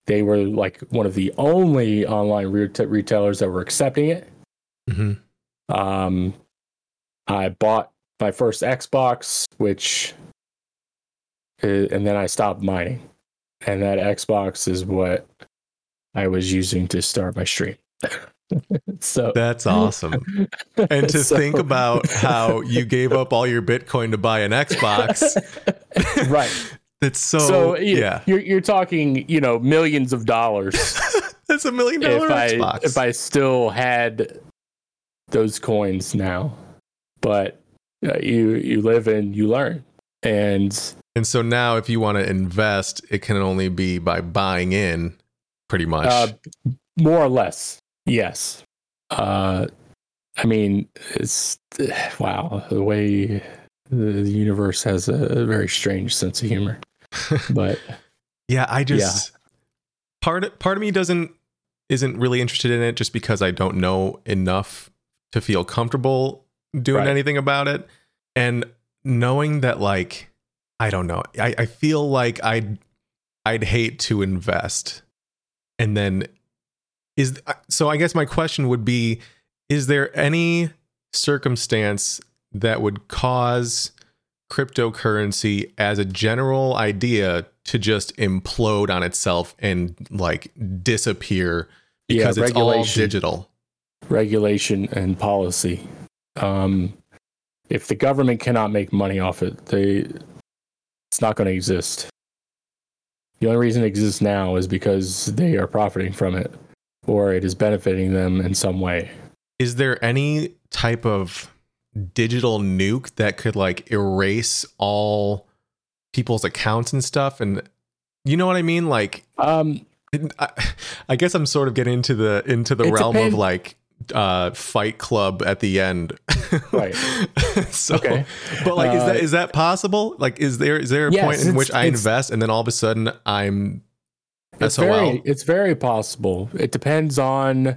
They were like one of the only online retailers that were accepting it. Mm-hmm. I bought my first Xbox, and then I stopped mining. And that Xbox is what I was using to start my stream. So that's awesome. And to think about how you gave up all your Bitcoin to buy an Xbox. Right. It's so yeah. You're talking, millions of dollars. That's a $1 million Xbox. If I still had those coins now. But you live and you learn. And so now if you want to invest, it can only be by buying in, pretty much. More or less. Yes. It's wow. The way the universe has a very strange sense of humor. But yeah, part of me isn't really interested in it just because I don't know enough to feel comfortable doing anything about it. And knowing that, I don't know, I feel like I'd hate to invest. And then I guess my question would be, is there any circumstance that would cause cryptocurrency as a general idea to just implode on itself and like disappear because it's all digital. Regulation and policy. If the government cannot make money off it, it's not going to exist. The only reason it exists now is because they are profiting from it or it is benefiting them in some way. Is there any type of digital nuke that could like erase all people's accounts and stuff? And you know what I mean? Like, I guess I'm sort of getting into the realm of like Fight Club at the end. Right. So, okay. But like, is that possible? Like, is there a point in which I invest and then all of a sudden I'm SOL? It's very possible. It depends on,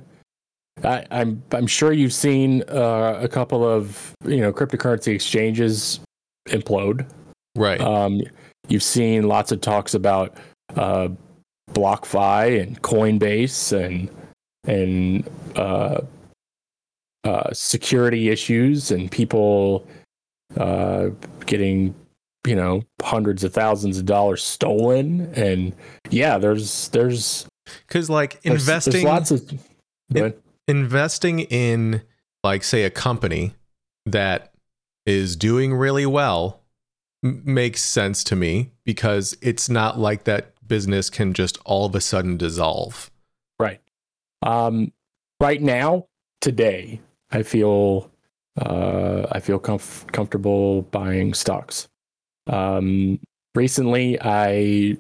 I'm sure you've seen a couple of, cryptocurrency exchanges implode. Right. You've seen lots of talks about BlockFi and Coinbase and security issues and people getting hundreds of thousands of dollars stolen. And there's because like investing, investing in like say a company that is doing really well makes sense to me because it's not like that business can just all of a sudden dissolve. Right. Right now, today, I feel comfortable buying stocks. Recently,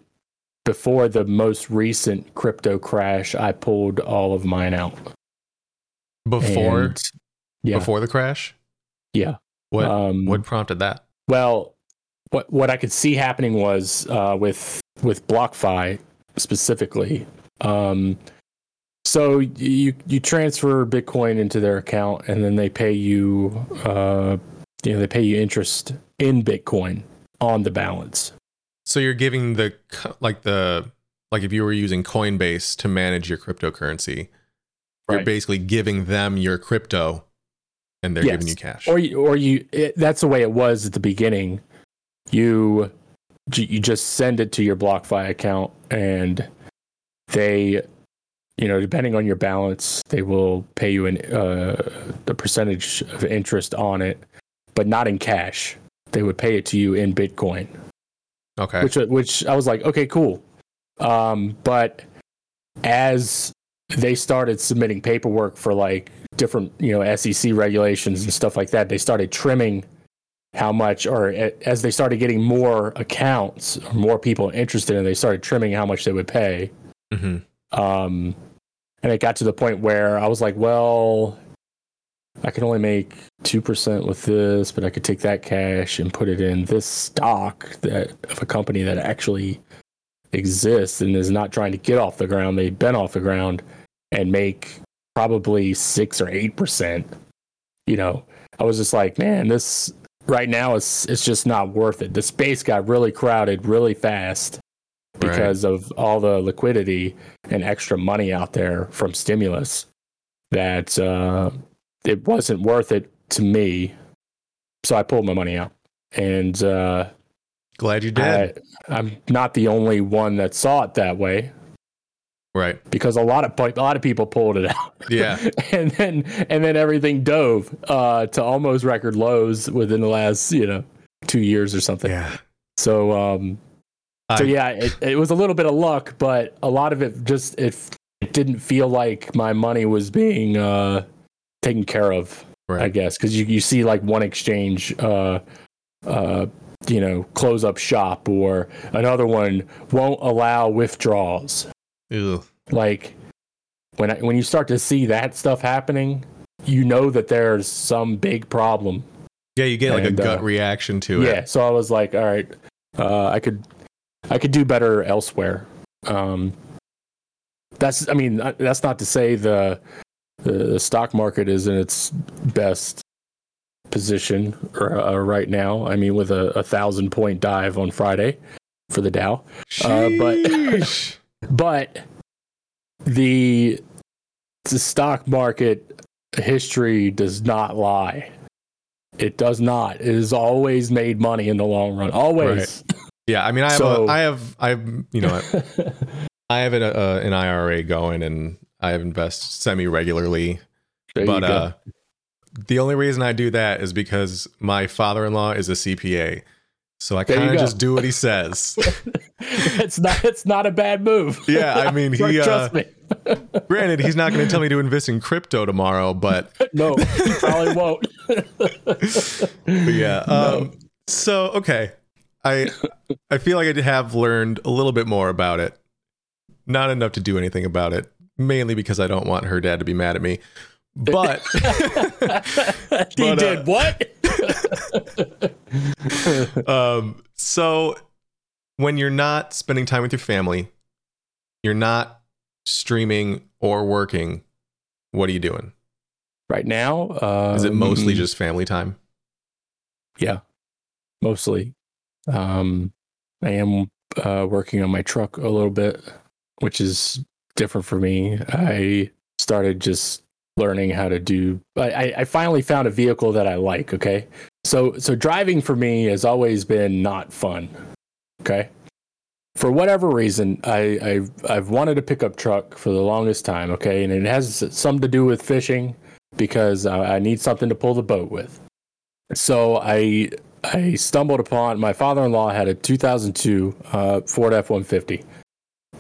before the most recent crypto crash, I pulled all of mine out. Before the crash? Yeah. What prompted that? Well, what I could see happening was with BlockFi specifically. So you transfer Bitcoin into their account and then they pay you interest in Bitcoin on the balance. So you're giving like if you were using Coinbase to manage your cryptocurrency, right, you're basically giving them your crypto and they're giving you cash. Or that's the way it was at the beginning. You just send it to your BlockFi account and they, depending on your balance, they will pay you the percentage of interest on it, but not in cash. They would pay it to you in Bitcoin. Okay. Which I was like, okay, cool. But as they started submitting paperwork for like different, SEC regulations and stuff like that, they started trimming how much, or as they started getting more accounts, or more people interested, and they started trimming how much they would pay. Mm-hmm. And it got to the point where I was like, well, I can only make 2% with this, but I could take that cash and put it in this stock of a company that actually exists and is not trying to get off the ground. They've been off the ground and make probably 6 or 8%. I was just like, man, this right now it's just not worth it. The space got really crowded really fast because of all the liquidity and extra money out there from stimulus that it wasn't worth it to me. So I pulled my money out. And glad you did. I'm not the only one that saw it that way. Right. Because a lot of people pulled it out. Yeah. and then everything dove to almost record lows within the last, 2 years or something. Yeah. So it was a little bit of luck, but a lot of it just, it didn't feel like my money was being taken care of, right, I guess. Because you see like one exchange, close up shop, or another one won't allow withdrawals. Ew. Like when you start to see that stuff happening, that there's some big problem. Yeah, you get a gut reaction to it. Yeah, so I was like, all right, I could do better elsewhere. That's not to say the stock market is in its best position right now. I mean, with a 1,000-point dive on Friday for the Dow, but the stock market history does not lie. It does not. It has always made money in the long run. Always. Right. Yeah, I mean, I have an IRA going, and I invest semi-regularly. But the only reason I do that is because my father-in-law is a CPA, so I kind of just do what he says. It's not a bad move. Yeah, I mean, he trust me. Granted, he's not going to tell me to invest in crypto tomorrow, but no, he probably won't. But yeah. No. So okay, I feel like I have learned a little bit more about it. Not enough to do anything about it, mainly because I don't want her dad to be mad at me. But he did what? So when you're not spending time with your family, you're not streaming or working, what are you doing right now? Is it mostly just family time? Yeah, mostly. I am working on my truck a little bit, which is different for me. I started just learning how to do. I finally found a vehicle that I like. Okay, so driving for me has always been not fun. Okay. For whatever reason, I've wanted a pickup truck for the longest time, okay? And it has some to do with fishing because I need something to pull the boat with. So I stumbled upon, my father-in-law had a 2002 Ford F-150.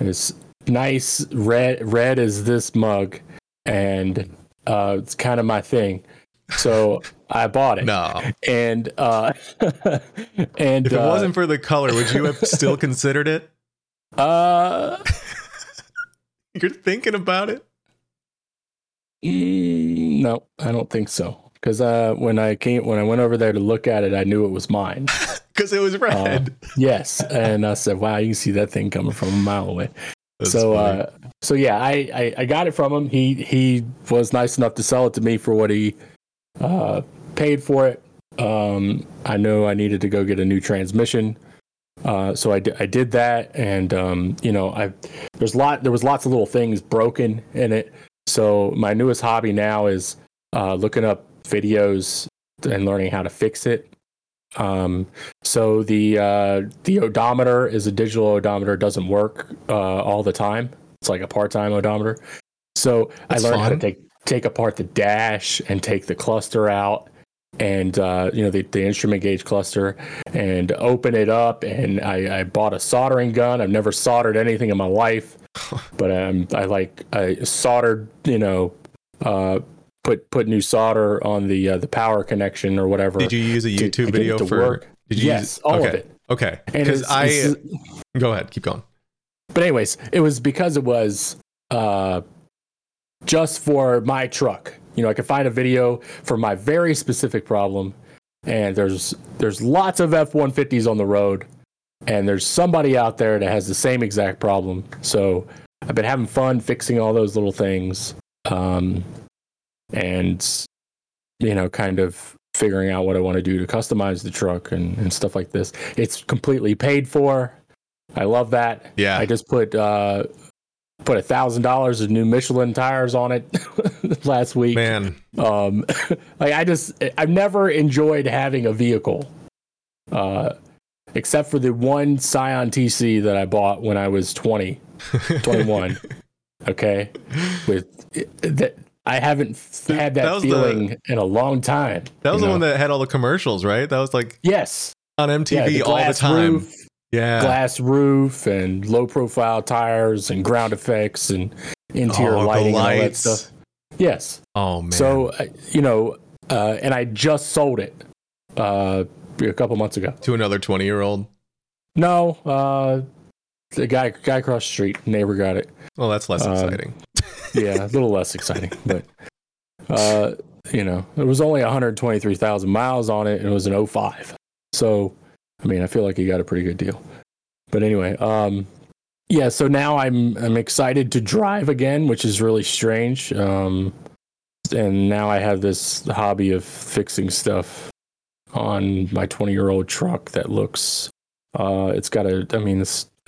And it's nice, red as this mug, and it's kind of my thing. So I bought it. No. And and if it wasn't for the color, would you have still considered it? You're thinking about it? No, I don't think so. Because when I went over there to look at it, I knew it was mine. Because it was red. Yes, and I said, "Wow, you can see that thing coming from a mile away." That's so yeah, I got it from him. He was nice enough to sell it to me for what he paid for it. I know I needed to go get a new transmission, so I did that, and there was lots of little things broken in it. So my newest hobby now is looking up videos and learning how to fix it. So the odometer is a digital odometer, doesn't work all the time. It's like a part-time odometer. So that's I learned fun. How to take apart the dash and take the cluster out, and the instrument gauge cluster, and open it up. And I bought a soldering gun. I've never soldered anything in my life, but I soldered, put new solder on the power connection or whatever. Did you use a YouTube video for work? All of it. Because go ahead, keep going. But anyways, it was because it was just for my truck. I could find a video for my very specific problem, and there's lots of F-150s on the road, and there's somebody out there that has the same exact problem. So I've been having fun fixing all those little things, and kind of figuring out what I want to do to customize the truck and stuff like this. It's completely paid for. I love that. Yeah. I just put $1,000 of new Michelin tires on it last week. Man, I've never enjoyed having a vehicle, except for the one Scion TC that I bought when I was 21. Okay, I haven't had that feeling in a long time. That was the one that had all the commercials, right? That was like yes on MTV all the time. Roof. Yeah, glass roof and low profile tires and ground effects and interior lighting and all that stuff. Yes. Oh man. So and I just sold it a couple months ago to another 20-year-old. No, the guy across the street, neighbor got it. Well, that's less exciting. Yeah, a little less exciting, but it was only 123,000 miles on it, and it was an 05. So. I mean, I feel like you got a pretty good deal. But anyway, so now I'm excited to drive again, which is really strange. And now I have this hobby of fixing stuff on my 20-year-old truck that looks it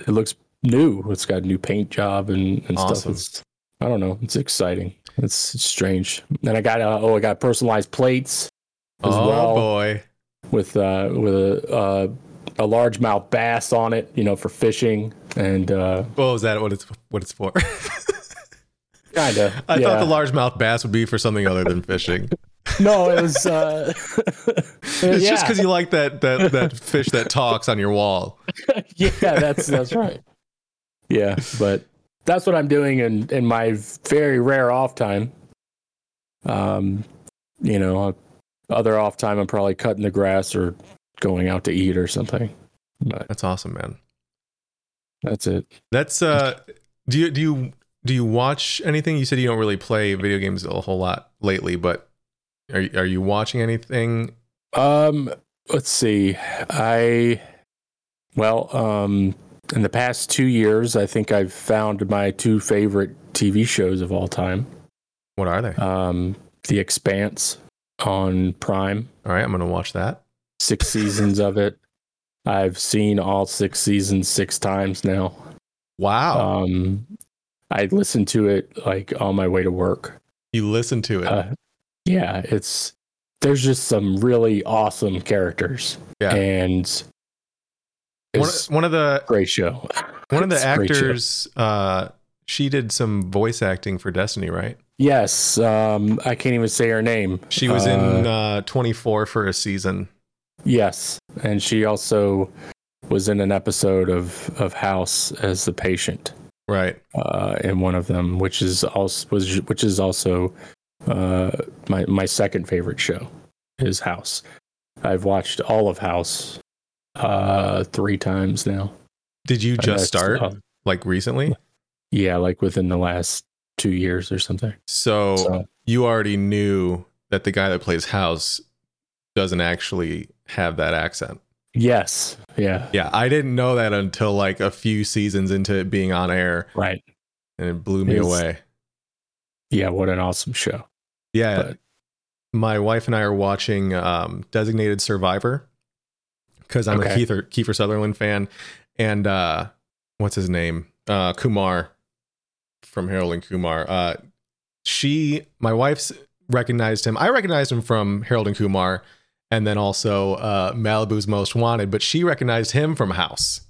looks new. It's got a new paint job and awesome. Stuff. It's, I don't know, it's exciting. It's strange. And I got personalized plates. Boy. With a largemouth bass on it, you know, for fishing. And is that what it's for? Kinda. I thought the largemouth bass would be for something other than fishing. No, it was it's just because you like that fish that talks on your wall. Yeah, that's right. Yeah, but that's what I'm doing in my very rare off time. You know, other off time I'm probably cutting the grass or going out to eat or something. But that's awesome, man. That's it. That's do you watch anything? You said you don't really play video games a whole lot lately, but are you watching anything? Let's see. In the past 2 years, I think I've found my two favorite TV shows of all time. What are they? The Expanse on Prime. All right, I'm going to watch that. 6 seasons of it. I've seen all 6 seasons 6 times now. Wow. I listen to it like on my way to work. You listen to it? Yeah, there's just some really awesome characters. Yeah. And One of the actors, she did some voice acting for Destiny, right? Yes. I can't even say her name. She was in 24 for a season. Yes. And she also was in an episode of House as the patient. Right. In one of them, which is also my second favorite show is House. I've watched all of House 3 times now. Did you just start like recently? Yeah, like within the last 2 years or something. So you already knew that the guy that plays House doesn't actually have that accent. Yes. Yeah. Yeah. I didn't know that until like a few seasons into it being on air. Right. And it blew me away. Yeah. What an awesome show. Yeah. But my wife and I are watching Designated Survivor. Because I'm a Kiefer Sutherland fan, and what's his name? Kumar from Harold and Kumar. My wife's recognized him. I recognized him from Harold and Kumar, and then also Malibu's Most Wanted. But she recognized him from House.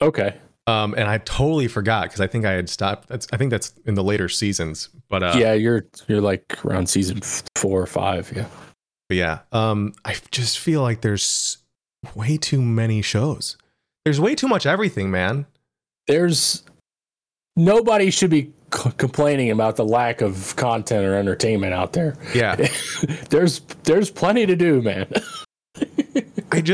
Okay. And I totally forgot because I think I had stopped. I think that's in the later seasons. But yeah, you're like around season 4 or 5. Yeah. But yeah, I just feel like there's way too many shows. There's way too much everything, man. There's nobody should be complaining about the lack of content or entertainment out there. Yeah. there's plenty to do, man. It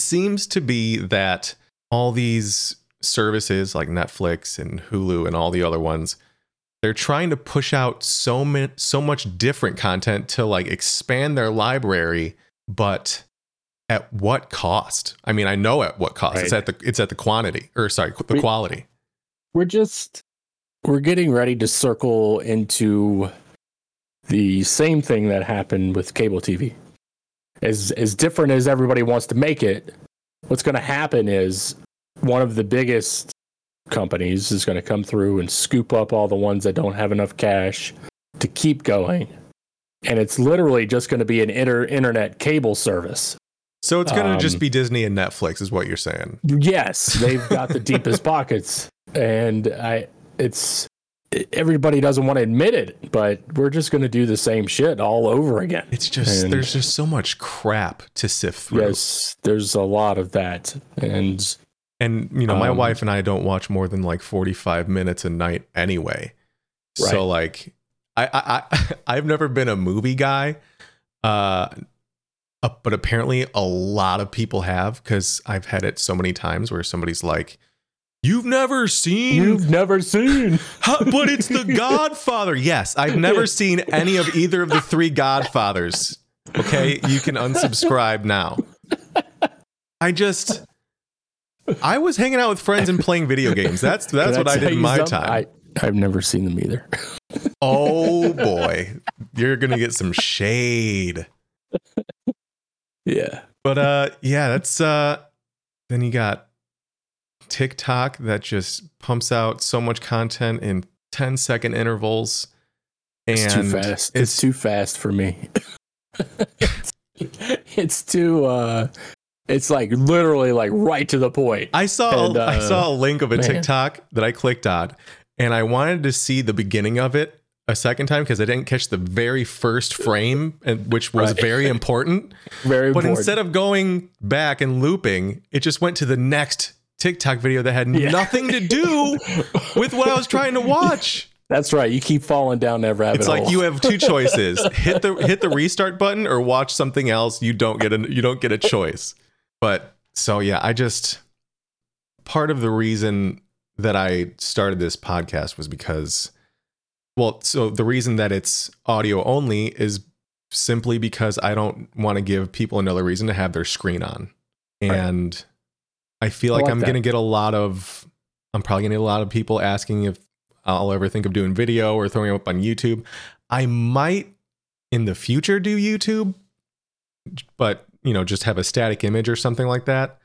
seems to be that all these services like Netflix and Hulu and all the other ones, they're trying to push out so much different content to like expand their library, but at what cost? I mean, I know at what cost. Right. It's at the quantity, or sorry, the quality. We're getting ready to circle into the same thing that happened with cable TV. As different as everybody wants to make it, what's going to happen is one of the biggest companies is going to come through and scoop up all the ones that don't have enough cash to keep going. And it's literally just going to be an internet cable service. So it's going to just be Disney and Netflix is what you're saying. Yes, they've got the deepest pockets. And everybody doesn't want to admit it, but we're just going to do the same shit all over again. It's just, there's just so much crap to sift through. Yes, there's a lot of that. And you know, my wife and I don't watch more than like 45 minutes a night anyway. Right. So like, I've never been a movie guy, but apparently a lot of people have, because I've had it so many times where somebody's like, "You've never seen," but it's The Godfather. Yes, I've never seen any of either of the 3 Godfathers. Okay, you can unsubscribe now. I was hanging out with friends and playing video games. That's what I did in my time. I've never seen them either. Oh boy, you're gonna get some shade. Yeah, but that's then you got TikTok that just pumps out so much content in 10-second intervals, and it's too fast for me. It's too it's like literally like right to the point. I saw a link of a TikTok that I clicked on, and I wanted to see the beginning of it a second time because I didn't catch the very first frame, and which was very important. But instead of going back and looping, it just went to the next TikTok video that had nothing to do with what I was trying to watch. That's right. You keep falling down that rabbit hole. It's like you have two choices: hit the restart button or watch something else. You don't get a choice. But so yeah, I just, part of the reason that I started this podcast was because, well, so the reason that it's audio only is simply because I don't want to give people another reason to have their screen on, and I feel like I'm gonna get a lot of people asking if I'll ever think of doing video or throwing up on YouTube. I might in the future do YouTube, but you know, just have a static image or something like that.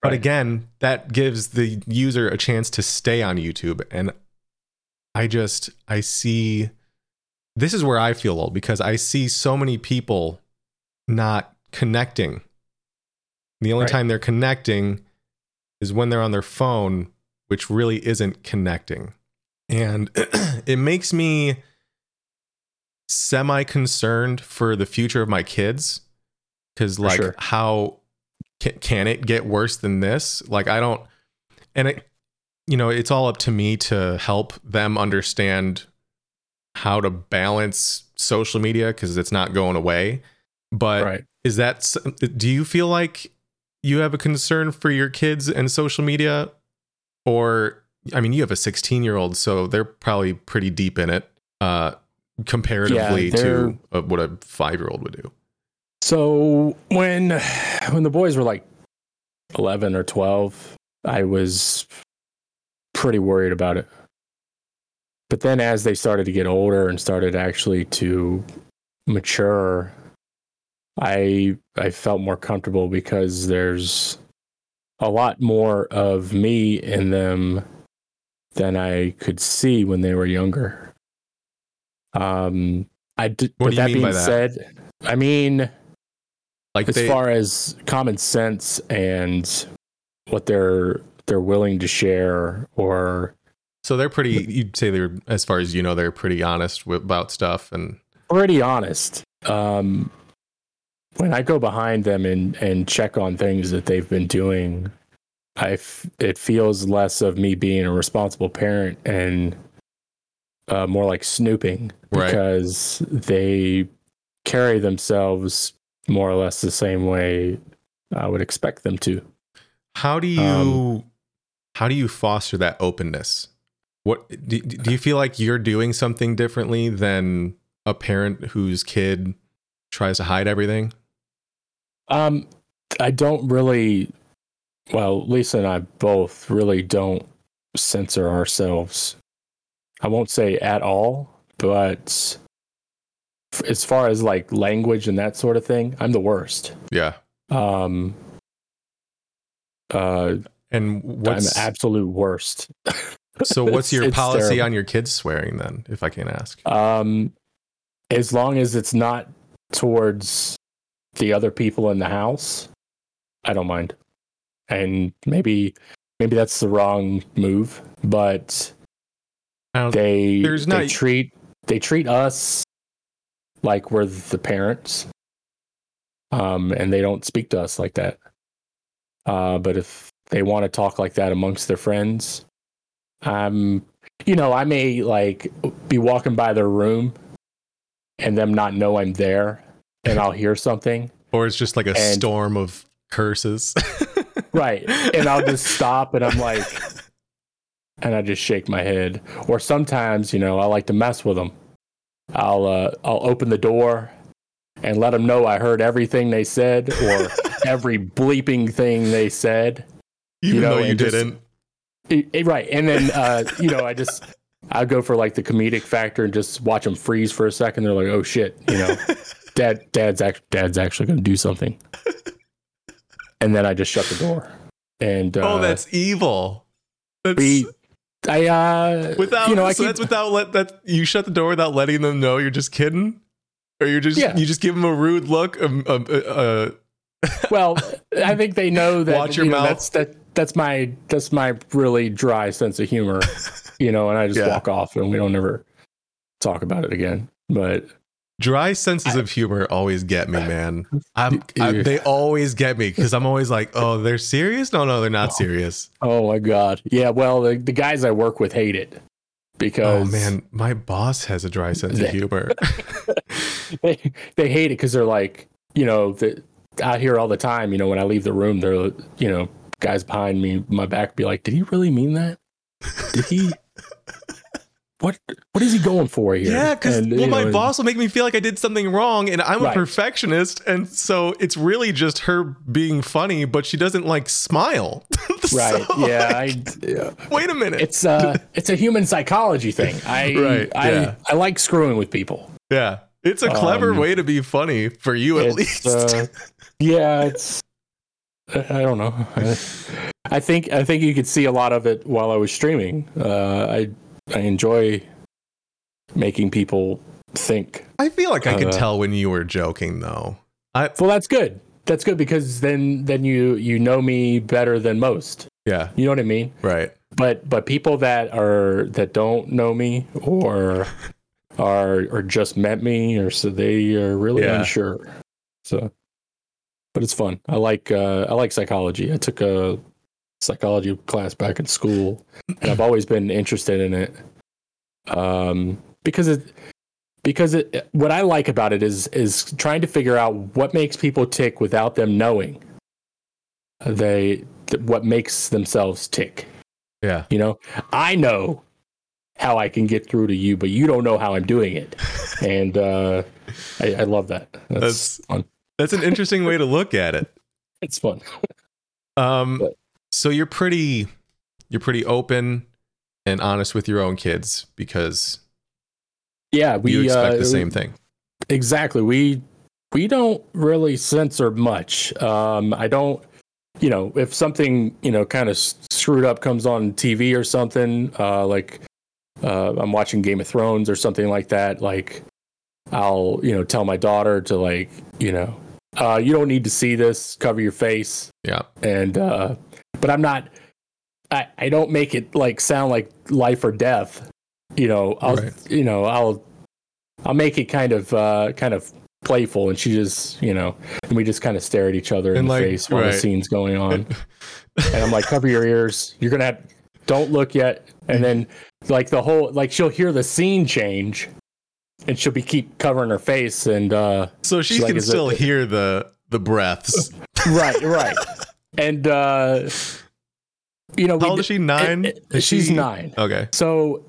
But again, that gives the user a chance to stay on YouTube. And I see, this is where I feel old, because I see so many people not connecting. The only time they're connecting is when they're on their phone, which really isn't connecting. And it makes me semi-concerned for the future of my kids, because like how can it get worse than this? Like I don't, and it, you know, it's all up to me to help them understand how to balance social media because it's not going away. But is that, do you feel like you have a concern for your kids and social media? Or, I mean, you have a 16-year-old, so they're probably pretty deep in it comparatively to what a 5-year-old would do. So when the boys were like 11 or 12, I was pretty worried about it. But then as they started to get older and started actually to mature, I felt more comfortable because there's a lot more of me in them than I could see when they were younger. I mean, like as far as common sense and what they're willing to share, or so they're pretty. You'd say they're, as far as you know, they're pretty honest about stuff and pretty honest. When I go behind them and check on things that they've been doing, it feels less of me being a responsible parent and more like snooping, because they carry themselves more or less the same way I would expect them to. How do you foster that openness? What do you feel like you're doing something differently than a parent whose kid tries to hide everything? I don't really, well, Lisa and I both really don't censor ourselves. I won't say at all, but as far as like language and that sort of thing, I'm the worst. Yeah. And what's, I'm absolute worst. So what's your policy terrible. On your kids swearing then, if I can ask? As long as it's not towards the other people in the house, I don't mind. And maybe that's the wrong move, but they treat us like we're the parents, and they don't speak to us like that. But if they want to talk like that amongst their friends, you know, I may like be walking by their room and them not know I'm there, and I'll hear something, or it's just like a storm of curses, and I'll just stop, and I'm like, and I just shake my head. Or sometimes, you know, I like to mess with them. I'll open the door and let them know I heard everything they said, or every bleeping thing they said. Even though you didn't. And then, you know, I go for like the comedic factor and just watch them freeze for a second. They're like, oh shit, you know, dad's actually going to do something. And then I just shut the door. And oh, that's evil. Without you know, so that's without you shut the door without letting them know you're just kidding. Or you're just you just give them a rude look. Well, I think they know that. Watch your mouth. That's my really dry sense of humor, and I just walk off and we don't ever talk about it again. But dry senses of humor always get me, man. They always get me because I'm always like, oh, they're serious? No, they're not serious. Oh, my God. Yeah, well, the guys I work with hate it because... Oh, man, my boss has a dry sense of humor. they hate it because they're like, out here all the time, when I leave the room, they're, guys behind me, my back, be like, did he really mean that? Did he... What is he going for here? Yeah, because my boss will make me feel like I did something wrong, and I'm a perfectionist, and so it's really just her being funny, but she doesn't smile. Right? So, wait a minute. It's a human psychology thing. I like screwing with people. Yeah, it's a clever way to be funny for you at least. I don't know. I think you could see a lot of it while I was streaming. I enjoy making people think. I feel like I could tell when you were joking, though. Well, that's good. That's good because then you know me better than most. Yeah, you know what I mean, right? But people that don't know me or are just met me, or so they are really unsure. So, but it's fun. I like psychology. I took a psychology class back in school, and I've always been interested in it because what I like about it is trying to figure out what makes people tick without them knowing what makes themselves tick. Yeah. I know how I can get through to you, but you don't know how I'm doing it. And I love that. That's fun. That's an interesting way to look at it. It's fun. So you're pretty open and honest with your own kids because we you expect the same thing. Exactly. We don't really censor much. I don't, if something, kind of screwed up comes on TV or something, I'm watching Game of Thrones or something like that. Like I'll, tell my daughter to you don't need to see this, cover your face. Yeah. And, but I'm not. I don't make it sound like life or death. I'll make it kind of playful, and she just and we just kind of stare at each other in the face while the scene's going on. And I'm like, cover your ears. You're gonna have. Don't look yet. And then she'll hear the scene change, and she'll be keep covering her face, and so she can still hear the breaths. Right. And, how old is she? 9? She's 9. Okay. So,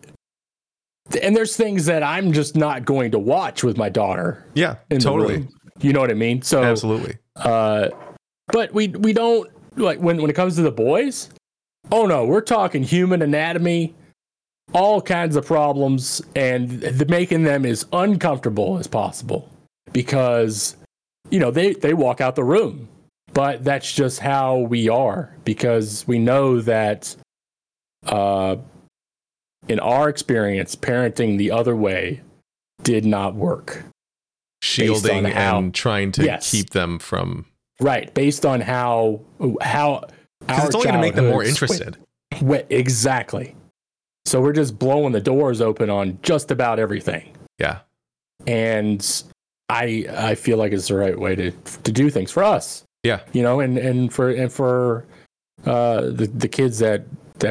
and there's things that I'm just not going to watch with my daughter. Yeah, totally. You know what I mean? So absolutely. But we don't when it comes to the boys. Oh no, we're talking human anatomy, all kinds of problems, and making them as uncomfortable as possible because, they walk out the room. But that's just how we are, because we know that in our experience, parenting the other way did not work. Shielding and trying to keep them from... Right, based on how because it's only going to make them more interested. Exactly. So we're just blowing the doors open on just about everything. Yeah. And I feel like it's the right way to do things for us. Yeah. And for the kids that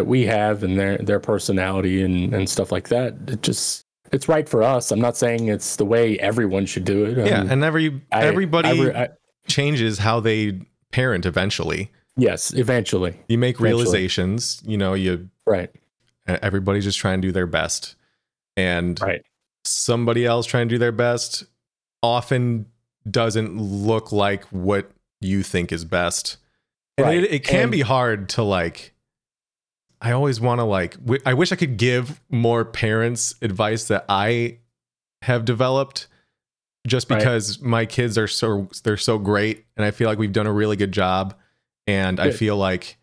we have and their personality and stuff like that, it's right for us. I'm not saying it's the way everyone should do it. Yeah, and everybody changes how they parent eventually. Yes, eventually. You make realizations, everybody's just trying to do their best. And somebody else trying to do their best often doesn't look like what you think is best, and it can be hard to I always want to I wish I could give more parents advice that I have developed, just because my kids are so great, and I feel like we've done a really good job, and I feel like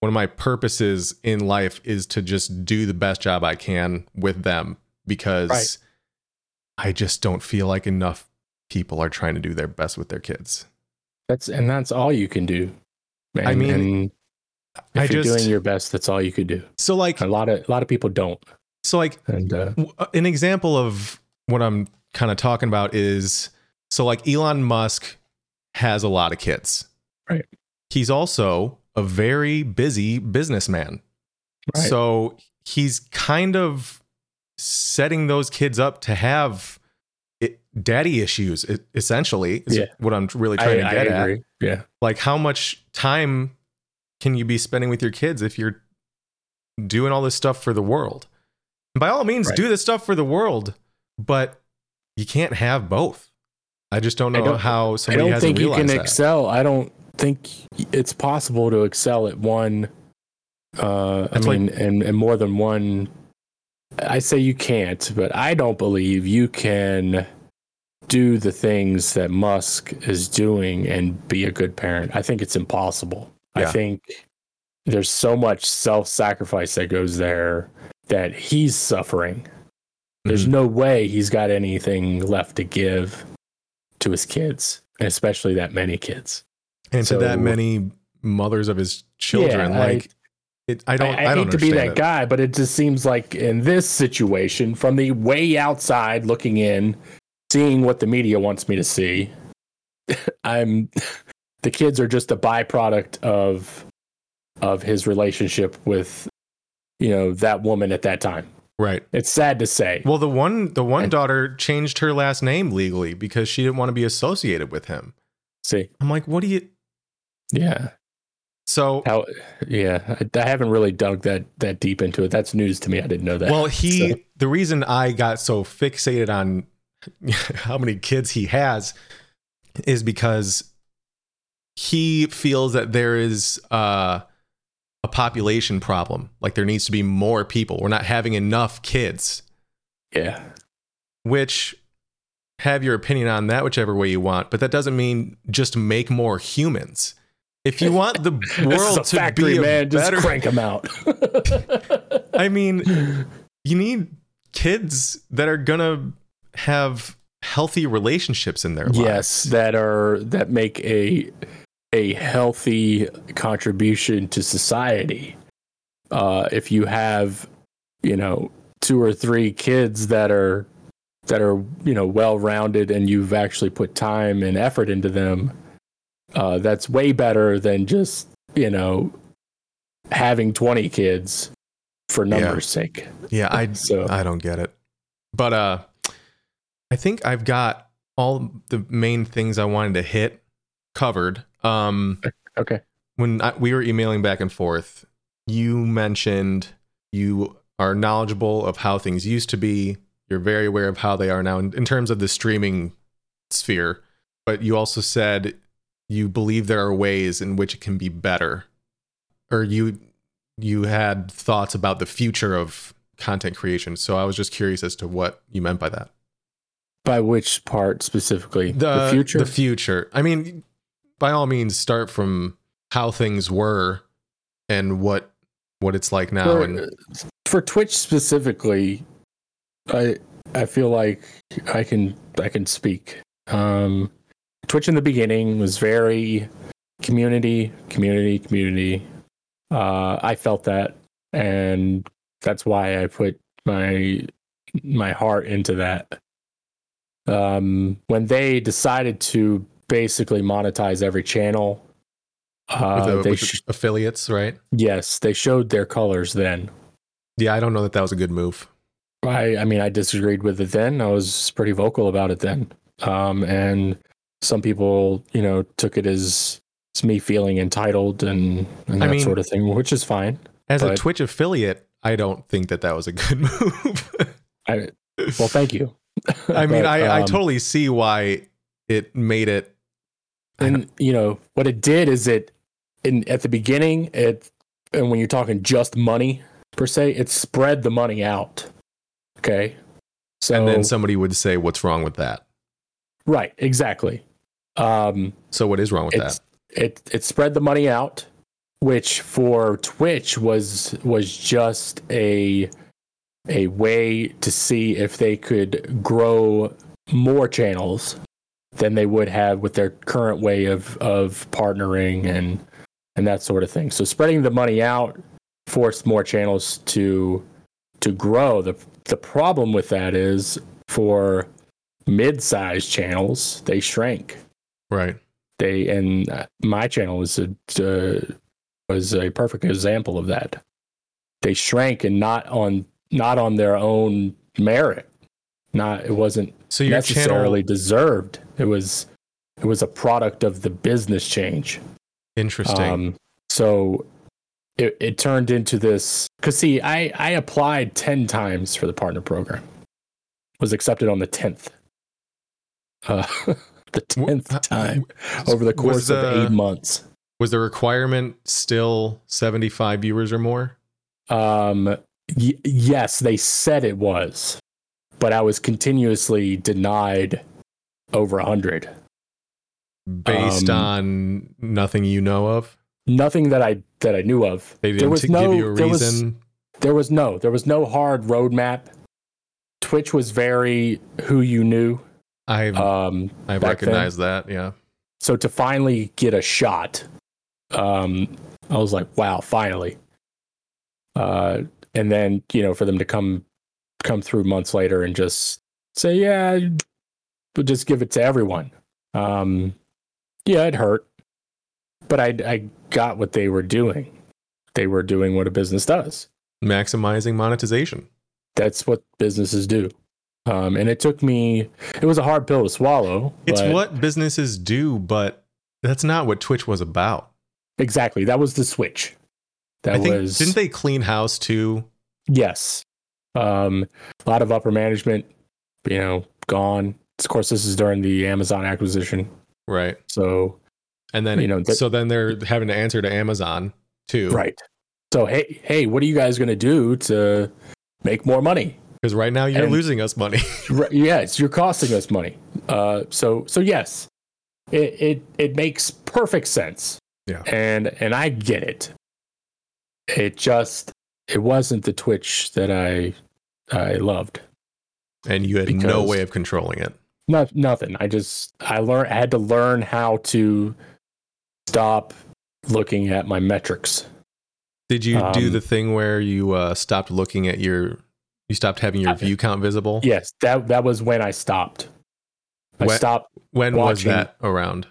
one of my purposes in life is to just do the best job I can with them, because I just don't feel like enough people are trying to do their best with their kids. That's all you can do. And, I mean, and if you're doing your best, that's all you could do. So like a lot of people don't. So like an example of what I'm kind of talking about is, so like Elon Musk has a lot of kids, right? He's also a very busy businessman. Right. So he's kind of setting those kids up to have daddy issues, essentially, is what I'm really trying to get at. Yeah. Like, how much time can you be spending with your kids if you're doing all this stuff for the world? And by all means, do this stuff for the world, but you can't have both. I just don't know how somebody hasn't realized that. I don't think you can excel. I don't think it's possible to excel at one. And more than one. I say you can't, but I don't believe you can do the things that Musk is doing and be a good parent. I think it's impossible. Yeah. I think there's so much self-sacrifice that goes there that he's suffering. There's no way he's got anything left to give to his kids, and especially that many kids. And so, to that many mothers of his children, I don't hate to be that guy, but it just seems like in this situation, from the way outside looking in, seeing what the media wants me to see, the kids are just a byproduct of his relationship with, that woman at that time. Right. It's sad to say. Well, the one daughter changed her last name legally because she didn't want to be associated with him. See, I'm like, what do you? Yeah. So I haven't really dug that deep into it. That's news to me. I didn't know that. Well, the reason I got so fixated on how many kids he has is because he feels that there is a population problem. Like, there needs to be more people. We're not having enough kids. Yeah. Which, have your opinion on that, whichever way you want. But that doesn't mean just make more humans. If you want the world to be better, just crank them out. I mean, you need kids that are gonna have healthy relationships in their lives. Yes, that make a healthy contribution to society. If you have, 2 or 3 kids that are well-rounded, and you've actually put time and effort into them. That's way better than just, having 20 kids for numbers' sake. Yeah, I don't get it. But I think I've got all the main things I wanted to hit covered. Okay. When we were emailing back and forth, you mentioned you are knowledgeable of how things used to be. You're very aware of how they are now in terms of the streaming sphere. But you also said you believe there are ways in which it can be better, or you had thoughts about the future of content creation. So I was just curious as to what you meant by that. By which part specifically? The future? The future. I mean, by all means, start from how things were and what it's like now. And for Twitch specifically, I feel like I can speak. Twitch in the beginning was very community. I felt that, and that's why I put my heart into that. When they decided to basically monetize every channel, with affiliates, right? Yes, they showed their colors then. Yeah, I don't know that was a good move. I disagreed with it then. I was pretty vocal about it then, and some people, took it as me feeling entitled and that sort of thing, which is fine. But a Twitch affiliate, I don't think that was a good move. Well, thank you. I totally see why it made it. And, what it did is at the beginning, and when you're talking just money, per se, it spread the money out. Okay. So, and then somebody would say, what's wrong with that? Right, exactly. So what is wrong with that? It spread the money out, which for Twitch was just a way to see if they could grow more channels than they would have with their current way of partnering and that sort of thing. So spreading the money out forced more channels to grow. The problem with that is for mid-sized channels, they shrink. Right. And my channel was a perfect example of that. They shrank and not on their own merit. It wasn't so necessarily channel... deserved. It was a product of the business change. Interesting. So it turned into this, because see, I applied 10 times for the partner program. Was accepted on the 10th. The 10th time over the course of 8 months. Was the requirement still 75 viewers or more? Yes, they said it was, but I was continuously denied over 100. Based on nothing you know of? Nothing that I knew of. They didn't give you a reason? There was no hard roadmap. Twitch was very who you knew. I recognize that, yeah. So to finally get a shot, I was like, wow, finally. And then, you know, for them to come through months later and just say, yeah, we'll just give it to everyone. Yeah, it hurt. But I got what they were doing. They were doing what a business does. Maximizing monetization. That's what businesses do. And it was a hard pill to swallow. It's what businesses do, but that's not what Twitch was about. Exactly. That was the switch. Didn't they clean house too? Yes. A lot of upper management, you know, gone. Of course, this is during the Amazon acquisition. Right. So, and then, you know, so then they're having to answer to Amazon too. Right. So, hey, what are you guys going to do to make more money? Because right now you're losing us money. Yes, you're costing us money. So yes, it makes perfect sense. Yeah. And I get it. It wasn't the Twitch that I loved. And you had no way of controlling it. Nothing. I had to learn how to stop looking at my metrics. Did you do the thing where you stopped looking at You stopped having your view count visible? Yes, that was when I stopped. I stopped. When watching. Was that around?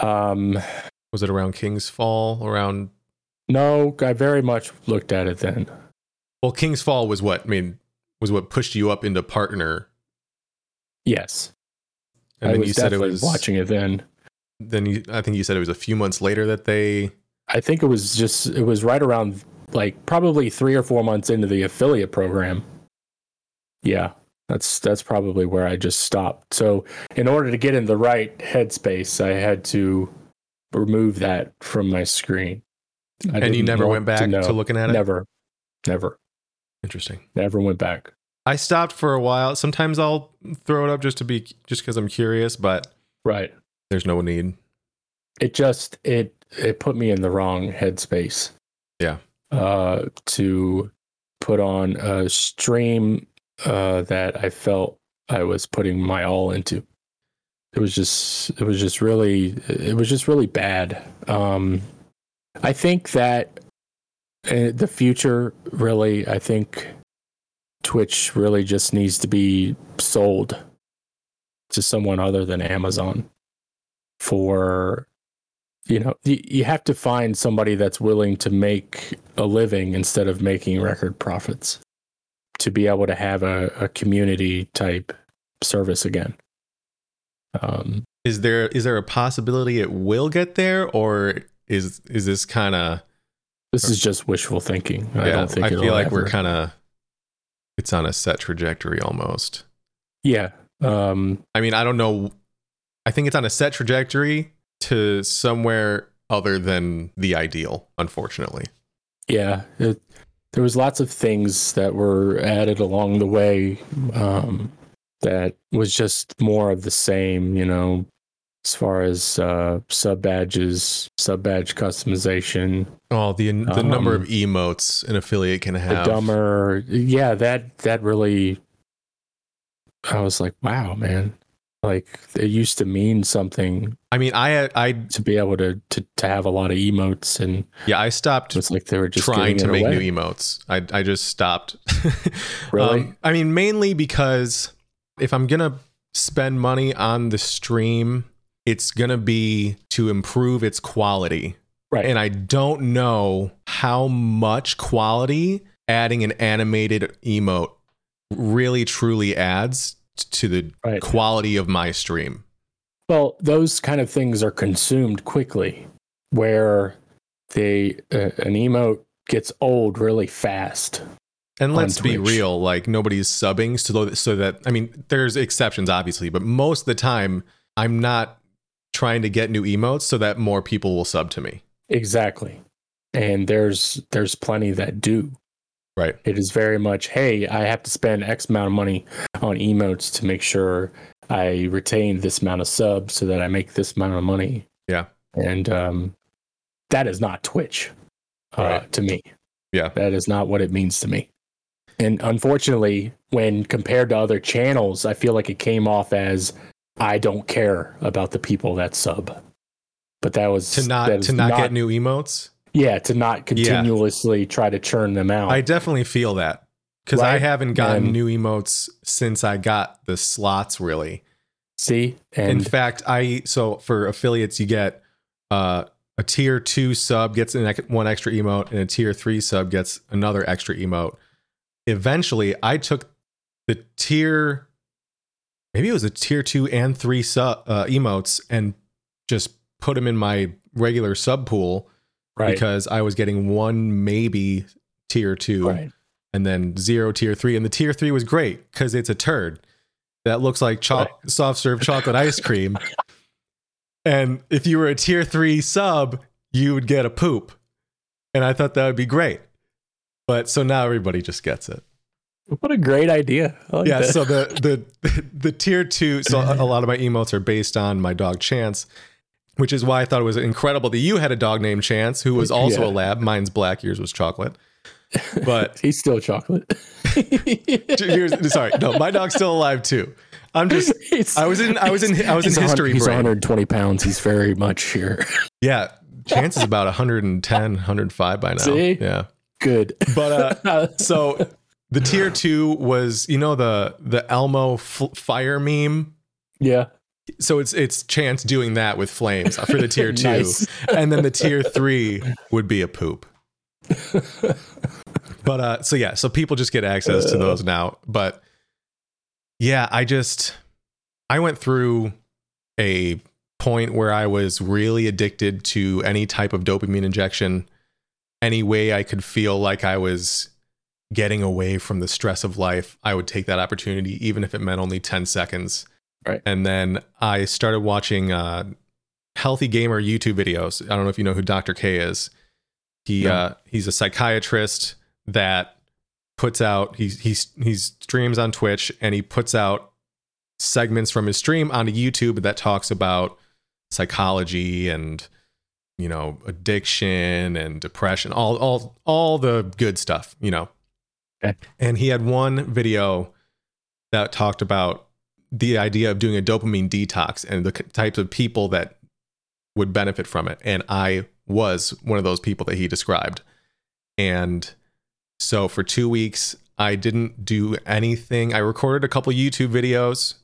Was it around King's Fall? Around? No, I very much looked at it then. Well, King's Fall was what pushed you up into partner. Yes, and then you said it was watching it then. Then I think you said it was a few months later that they. I think it was right around like probably 3 or 4 months into the affiliate program. Yeah, that's probably where I just stopped. So in order to get in the right headspace, I had to remove that from my screen. And you never went back to looking at it? Never. Interesting. Never went back. I stopped for a while. Sometimes I'll throw it up just because I'm curious, but right. There's no need. It just it put me in the wrong headspace. Yeah. To put on a stream that I felt I was putting my all into. It was just really bad. I think that the future, really, I think Twitch really just needs to be sold to someone other than Amazon. For, you know, you have to find somebody that's willing to make a living instead of making record profits, to be able to have a community type service again. Is there a possibility it will get there, or is this kind of... This is just wishful thinking. Yeah, I don't think it'll... I feel like we're kind of... It's on a set trajectory almost. Yeah. I mean, I don't know. I think it's on a set trajectory to somewhere other than the ideal, unfortunately. Yeah. There was lots of things that were added along the way that was just more of the same, you know, as far as sub badges, sub badge customization. Oh, the number of emotes an affiliate can have. The dumber, yeah, that really. I was like, wow, man, Like, it used to mean something. I mean, I to be able to have a lot of emotes, and yeah, I stopped. It's like they were just trying to make away. New emotes. I just stopped. Really? I mean, mainly because if I'm gonna spend money on the stream, it's gonna be to improve its quality, right? And I don't know how much quality adding an animated emote really truly adds to the right. quality of my stream. Well, those kind of things are consumed quickly, where an emote gets old really fast. And let's be real, like, nobody's subbing so that, I mean, there's exceptions obviously, but most of the time I'm not trying to get new emotes so that more people will sub to me. Exactly. And there's plenty that do. Right. It is very much, hey, I have to spend X amount of money on emotes to make sure I retain this amount of subs so that I make this amount of money. Yeah. And that is not Twitch right. to me. Yeah. That is not what it means to me. And unfortunately, when compared to other channels, I feel like it came off as, I don't care about the people that sub. But that was... To not get new emotes? Yeah, to not continuously try to churn them out. I definitely feel that, because right? I haven't gotten new emotes since I got the slots, really. See? And in fact, for affiliates, you get a tier 2 sub gets one extra emote, and a tier 3 sub gets another extra emote. Eventually, I took the maybe it was a tier 2 and 3 sub emotes and just put them in my regular sub pool. Right. Because I was getting one, maybe tier 2, right. and then 0 tier 3. And the tier 3 was great because it's a turd that looks like right. soft serve chocolate ice cream. And if you were a tier 3 sub, you would get a poop. And I thought that would be great. But so now everybody just gets it. What a great idea. I like that. So the tier 2, so a lot of my emotes are based on my dog Chance. Which is why I thought it was incredible that you had a dog named Chance, who was also a lab. Mine's black, yours was chocolate. But he's still chocolate. Sorry, no, my dog's still alive too. I'm just. I was in history. He's 120 pounds. He's very much here. Yeah, Chance is about 110, 105 by now. See? Yeah, good. But so the tier 2 was, you know, the Elmo fire meme. Yeah. So it's Chance doing that with flames for the tier 2. Nice. And then the tier 3 would be a poop. But so people just get access to those now. But yeah, I went through a point where I was really addicted to any type of dopamine injection, any way I could feel like I was getting away from the stress of life. I would take that opportunity, even if it meant only 10 seconds. Right. And then I started watching Healthy Gamer YouTube videos. I don't know if you know who Dr. K is. He's a psychiatrist that puts out he streams on Twitch, and he puts out segments from his stream onto YouTube that talks about psychology and, you know, addiction and depression, all the good stuff, you know. Okay. And he had one video that talked about the idea of doing a dopamine detox and the types of people that would benefit from it. And I was one of those people that he described. And so for 2 weeks, I didn't do anything. I recorded a couple YouTube videos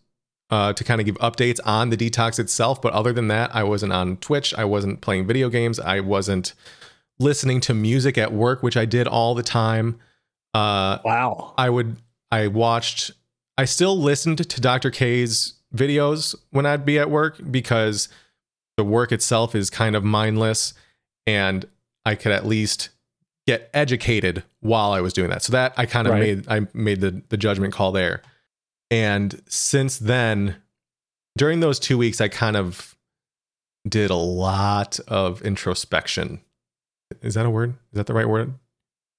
to kind of give updates on the detox itself. But other than that, I wasn't on Twitch. I wasn't playing video games. I wasn't listening to music at work, which I did all the time. Wow. I still listened to Dr. K's videos when I'd be at work, because the work itself is kind of mindless, and I could at least get educated while I was doing that. So that I kind of made the judgment call there. And since then, during those 2 weeks, I kind of did a lot of introspection. Is that a word? Is that the right word?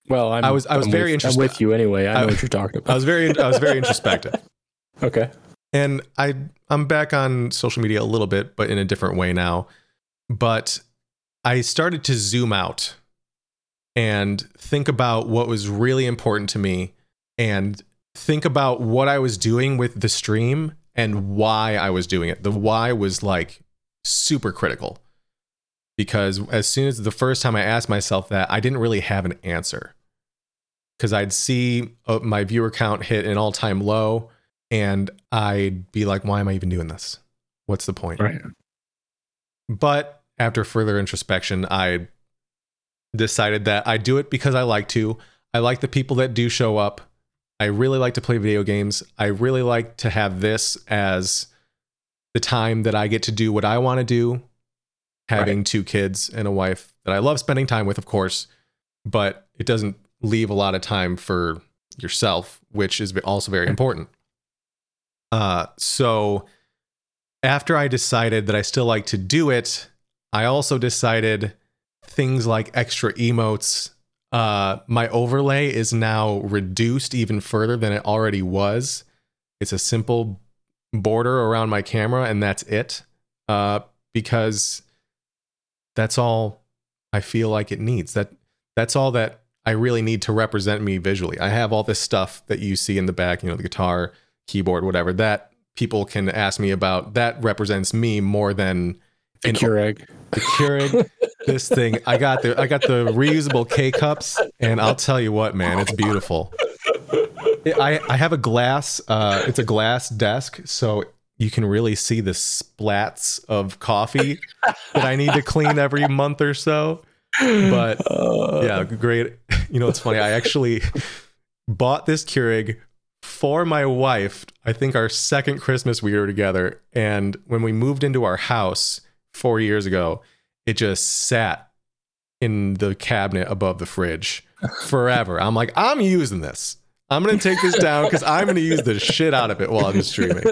Well, I was very interested. I'm with you anyway. I know what you're talking about. I was very introspective. Okay. And I'm back on social media a little bit, but in a different way now. But I started to zoom out and think about what was really important to me, and think about what I was doing with the stream and why I was doing it. The why was like super critical, because as soon as the first time I asked myself that, I didn't really have an answer, because I'd see my viewer count hit an all-time low and I'd be like, why am I even doing this? What's the point? Right. But after further introspection, I decided that I do it because I like to. I like the people that do show up. I really like to play video games. I really like to have this as the time that I get to do what I want to do. Having two kids and a wife that I love spending time with, of course, but it doesn't leave a lot of time for yourself, which is also very important. So after I decided that I still like to do it, I also decided things like extra emotes. My overlay is now reduced even further than it already was. It's a simple border around my camera, and that's it. Because that's all I feel like it needs. That's all that I really need to represent me visually. I have all this stuff that you see in the back, you know, the guitar, keyboard, whatever, that people can ask me about. That represents me more than the Keurig. The Keurig, this thing. I got the reusable K cups, and I'll tell you what, man, it's beautiful. I have a glass. It's a glass desk, so you can really see the splats of coffee that I need to clean every month or so. But yeah, great. You know, it's funny. I actually bought this Keurig for my wife, I think our second Christmas we were together. And when we moved into our house 4 years ago, it just sat in the cabinet above the fridge forever. I'm like, I'm using this. I'm going to take this down because I'm going to use the shit out of it while I'm streaming.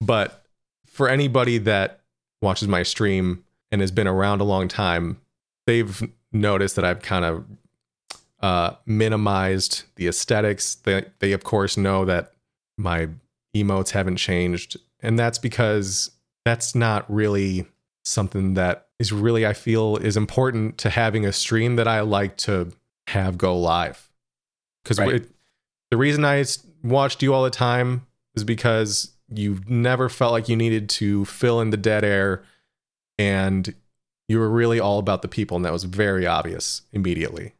But for anybody that watches my stream and has been around a long time, they've noticed that I've kind of minimized the aesthetics. They of course know that my emotes haven't changed, and that's because that's not really something that is really, I feel, is important to having a stream that I like to have go live. Because the reason I watched you all the time is because you never felt like you needed to fill in the dead air, and you were really all about the people, and that was very obvious immediately.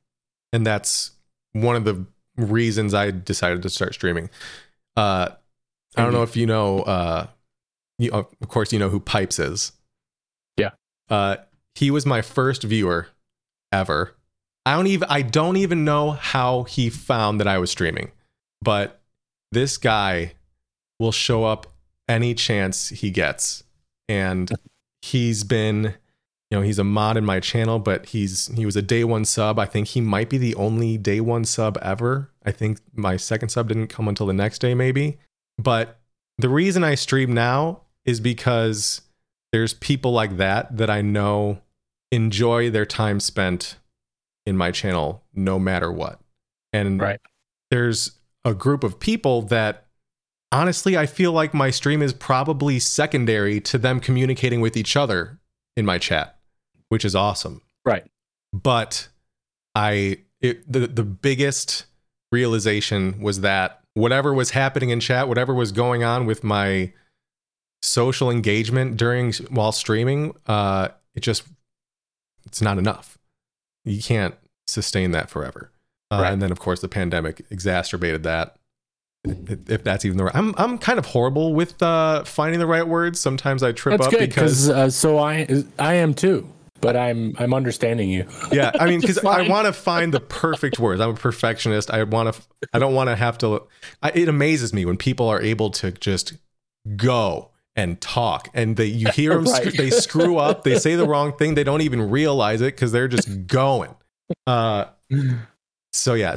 And that's one of the reasons I decided to start streaming. I don't know if you know, of course you know who Pipes is. Yeah. He was my first viewer ever. I don't even know how he found that I was streaming, but this guy will show up any chance he gets. And he's been, you know, he's a mod in my channel, but he was a day one sub. I think he might be the only day one sub ever. I think my second sub didn't come until the next day, maybe. But the reason I stream now is because there's people like that I know enjoy their time spent in my channel, no matter what. And there's a group of people that, honestly, I feel like my stream is probably secondary to them communicating with each other in my chat, which is awesome. Right. But the biggest realization was that whatever was happening in chat, whatever was going on with my social engagement while streaming, it's not enough. You can't sustain that forever. And then of course the pandemic exacerbated that. If that's even the right, I'm kind of horrible with finding the right words. Sometimes I trip up because so I am too, but I'm understanding you. Yeah, I mean, because I want to find the perfect words. I'm a perfectionist. I don't want to have to. It amazes me when people are able to just go and talk, and you hear them. They screw up. They say the wrong thing. They don't even realize it because they're just going. So yeah,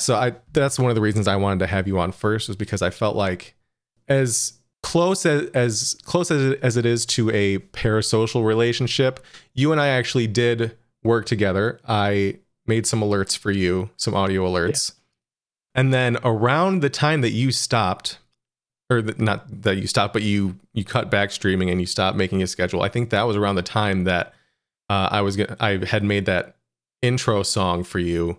that's one of the reasons I wanted to have you on first, was because I felt like as close as it is to a parasocial relationship, you and I actually did work together. I made some alerts for you, some audio alerts. Yeah. And then around the time that you stopped, but you cut back streaming and you stopped making a schedule, I think that was around the time that I had made that intro song for you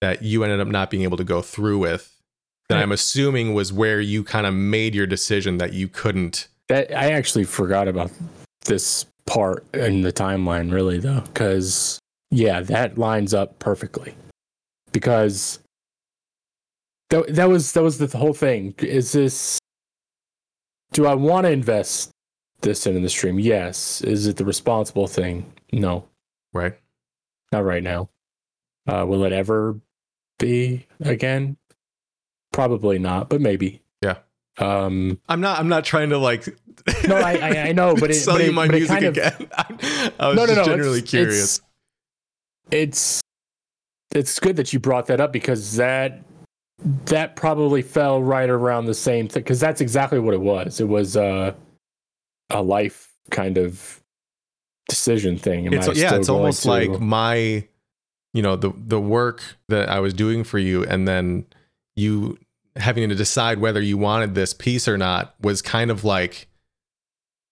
that you ended up not being able to go through with. that I'm assuming was where you kind of made your decision that you couldn't. That I actually forgot about this part in the timeline, really, though, because, yeah, that lines up perfectly. Because that was the whole thing. Is this, do I want to invest this in the stream? Yes. Is it the responsible thing? No. Right. Not right now. Will it ever be again? Probably not, but maybe. Yeah. I'm not trying to like. No, I know, but sell you my music again. I was just generally curious. It's good that you brought that up, because that probably fell right around the same thing, because that's exactly what it was. It was a life kind of decision thing. It's almost like my, you know, the work that I was doing for you, and then you having to decide whether you wanted this piece or not was kind of like,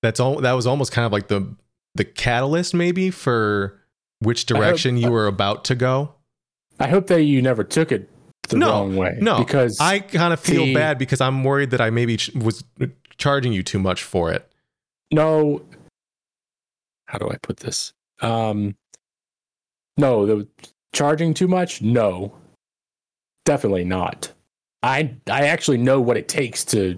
that was almost kind of like the catalyst maybe for which direction you were about to go. I hope that you never took it the wrong way. No, because I kind of feel bad because I'm worried that I maybe was charging you too much for it. No. How do I put this? No, the charging too much? No, definitely not. I actually know what it takes to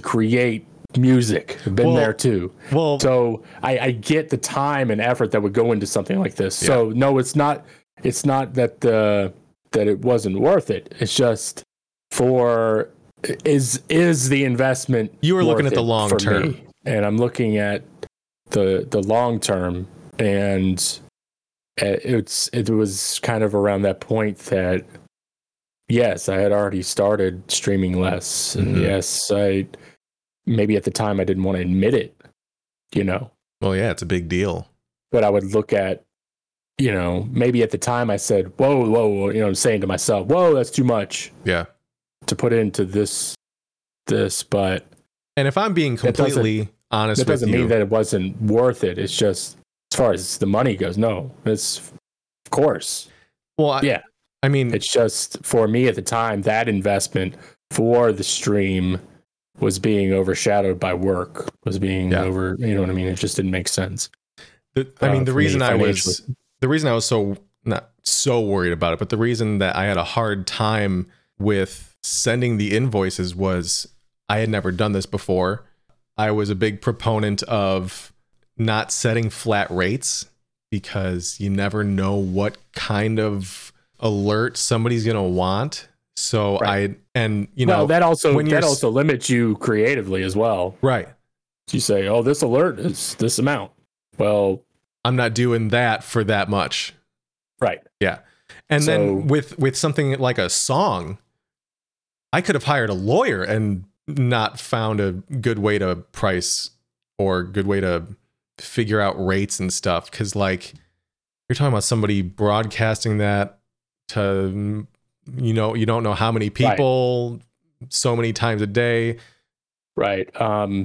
create music. I've been there too. Well, so I get the time and effort that would go into something like this. Yeah. So no, it's not that that it wasn't worth it. It's just for is the investment. You were looking at the long term, me? And I'm looking at the long term, and it was kind of around that point that. Yes, I had already started streaming less, and yes, I maybe at the time I didn't want to admit it, you know. Well, yeah, it's a big deal. But I would look at, you know, maybe at the time I said, whoa, you know, I'm saying to myself, whoa, that's too much. Yeah. To put into this, but. And if I'm being completely honest with you. That doesn't mean that it wasn't worth it. It's just, as far as the money goes, no, it's, of course. Well, yeah. I mean, it's just for me at the time, that investment for the stream was being overshadowed by work, was being over, you know what I mean? It just didn't make sense. The reason I was so not so worried about it, but the reason that I had a hard time with sending the invoices was I had never done this before. I was a big proponent of not setting flat rates because you never know what kind of alert somebody's gonna want. So right. that also limits you creatively as well, right? You say, oh, this alert is this amount, well, I'm not doing that for that much, right? Yeah. And so, then with something like a song, I could have hired a lawyer and not found a good way to price or good way to figure out rates and stuff, because like you're talking about somebody broadcasting that to, you know, you don't know how many people, right. So many times a day, right? I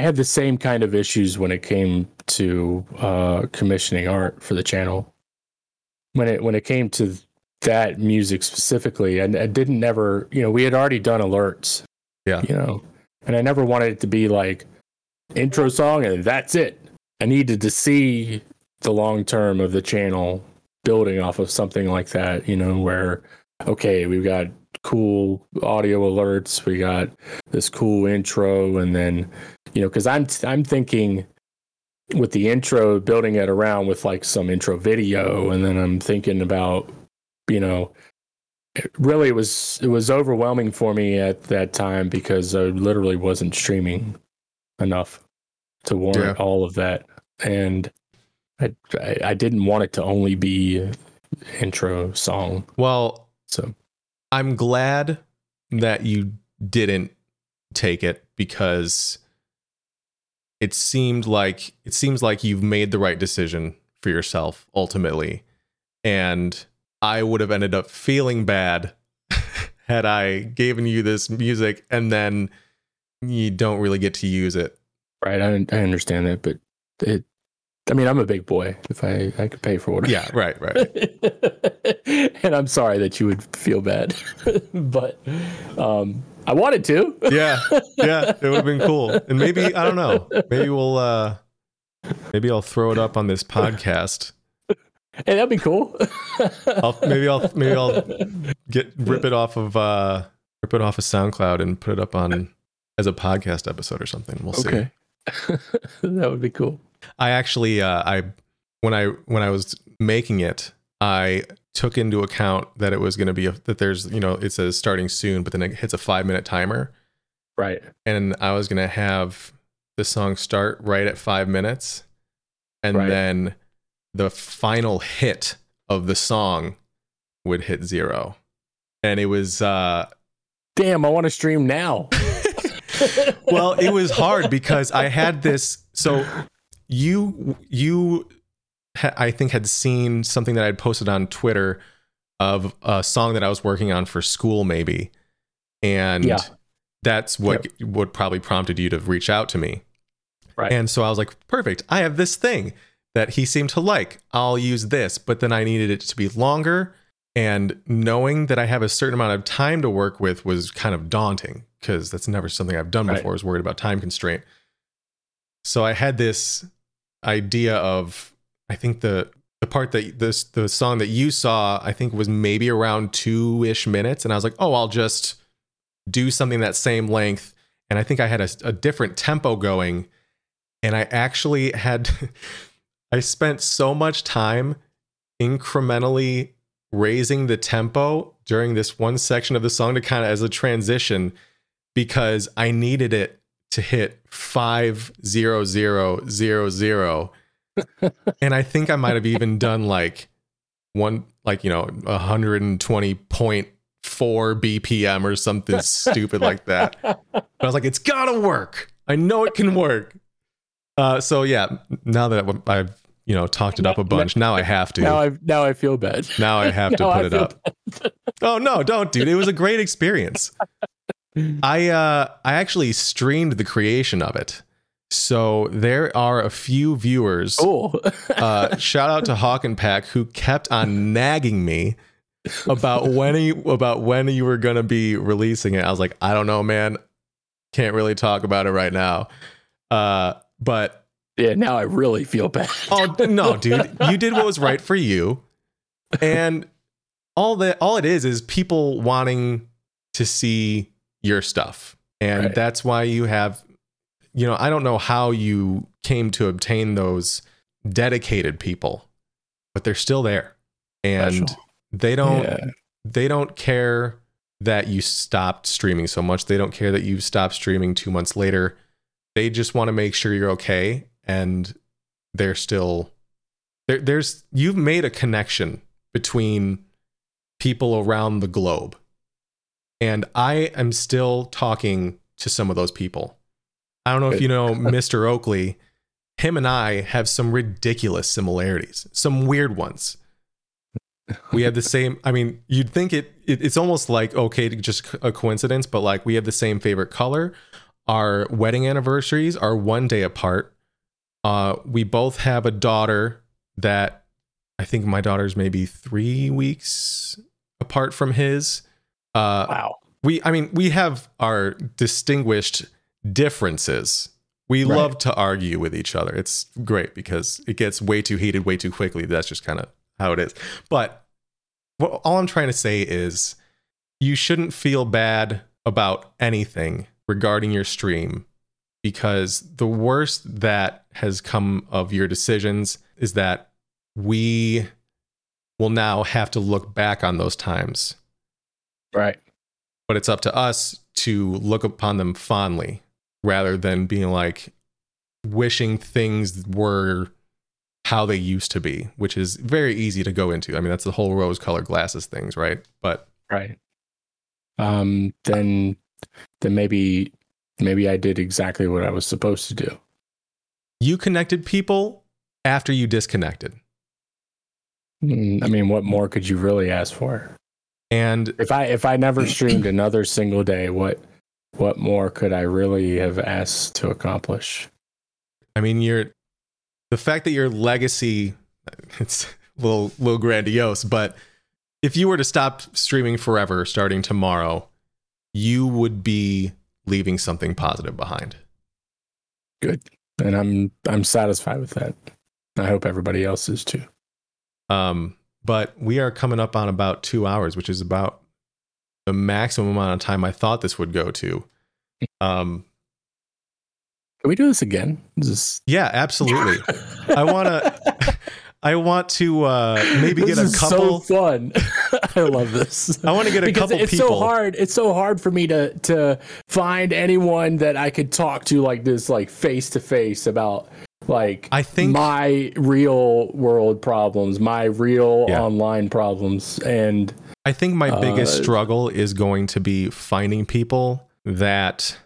had the same kind of issues when it came to commissioning art for the channel. When it came to that music specifically, and I didn't never, you know, we had already done alerts, yeah, you know, and I never wanted it to be like intro song and that's it. I needed to see the long term of the channel building off of something like that, you know, where, okay, we've got cool audio alerts, we got this cool intro, and then, you know, because I'm thinking with the intro, building it around with like some intro video, and then I'm thinking about, you know, it was overwhelming for me at that time because I literally wasn't streaming enough to warrant all of that, and I didn't want it to only be intro song. Well, so I'm glad that you didn't take it, because it seems like you've made the right decision for yourself ultimately. And I would have ended up feeling bad had I given you this music and then you don't really get to use it. Right. I understand that, but it I mean, I'm a big boy. If I could pay for one. Yeah, right. And I'm sorry that you would feel bad, but I wanted to. Yeah, it would have been cool. And maybe, I don't know, maybe we'll, maybe I'll throw it up on this podcast. Hey, that'd be cool. I'll rip it off of SoundCloud and put it up on as a podcast episode or something. We'll see. Okay. That would be cool. I actually, when I was making it, I took into account that it was going to be that there's, you know, it says starting soon, but then it hits a 5-minute timer, right? And I was going to have the song start right at 5 minutes, and then the final hit of the song would hit 0, and it was damn. I want to stream now. Well, it was hard because I had this. So I think had seen something that I'd posted on Twitter of a song that I was working on for school, maybe. And that's what probably prompted you to reach out to me. Right. And so I was like, perfect. I have this thing that he seemed to like. I'll use this. But then I needed it to be longer. And knowing that I have a certain amount of time to work with was kind of daunting, because that's never something I've done before. I was worried about time constraint. So I had this idea of, I think the part that the song that you saw, I think was maybe around 2-ish minutes. And I was like, oh, I'll just do something that same length. And I think I had a different tempo going. And I actually had, I spent so much time incrementally raising the tempo during this one section of the song to kind of as a transition, because I needed it to hit 5 0 0 0 0. And I think I might have even done like 120.4 BPM or something stupid like that. But I was like, it's gotta work. I know it can work. So yeah, now that I've talked it up a bunch, now I have to. Now I feel bad. Now I have to put it up. Oh no, don't, dude! It was a great experience. I actually streamed the creation of it. So there are a few viewers. Oh, shout out to Hawk and Pack, who kept on nagging me about when you were gonna be releasing it. I was like, I don't know, man. Can't really talk about it right now. But yeah, now I really feel bad. Oh no, dude! You did what was right for you, and all it is people wanting to see your stuff, and that's why you have. I don't know how you came to obtain those dedicated people, but they're still there, and they don't care that you stopped streaming so much. They don't care that you stopped streaming 2 months later. They just want to make sure you're okay, and they're still there. You've made a connection between people around the globe, and I am still talking to some of those people. I don't know if you know Mr. Oakley. Him and I have some ridiculous similarities, some weird ones. We have the same. I mean, you'd think it's almost like okay, just a coincidence, but like we have the same favorite color. Our wedding anniversaries are 1 day apart. We both have a daughter that I think my daughter's maybe 3 weeks apart from his. Wow. We have our distinguished differences. We love to argue with each other. It's great because it gets way too heated way too quickly. That's just kind of how it is. But all I'm trying to say is you shouldn't feel bad about anything regarding your stream, because the worst that has come of your decisions is that we will now have to look back on those times. Right. But it's up to us to look upon them fondly, rather than being like wishing things were how they used to be, which is very easy to go into. I mean, that's the whole rose-colored glasses things, right? But then maybe I did exactly what I was supposed to do. You connected people after you disconnected. I mean, what more could you really ask for? And if I never streamed another single day, what more could I really have asked to accomplish? I mean, you're the fact that your legacy, it's a little grandiose, but if you were to stop streaming forever starting tomorrow, you would be leaving something positive behind. Good. And I'm satisfied with that. I hope everybody else is too. But we are coming up on about 2 hours, which is about the maximum amount of time I thought this would go to. Can we do this again? Yeah, absolutely. I want to maybe get a couple. So fun. I love this. I want to get a couple people. It's so hard. It's so hard for me to find anyone that I could talk to like this, like face to face about like I think my real world problems, my real online problems, and I think my biggest struggle is going to be finding people that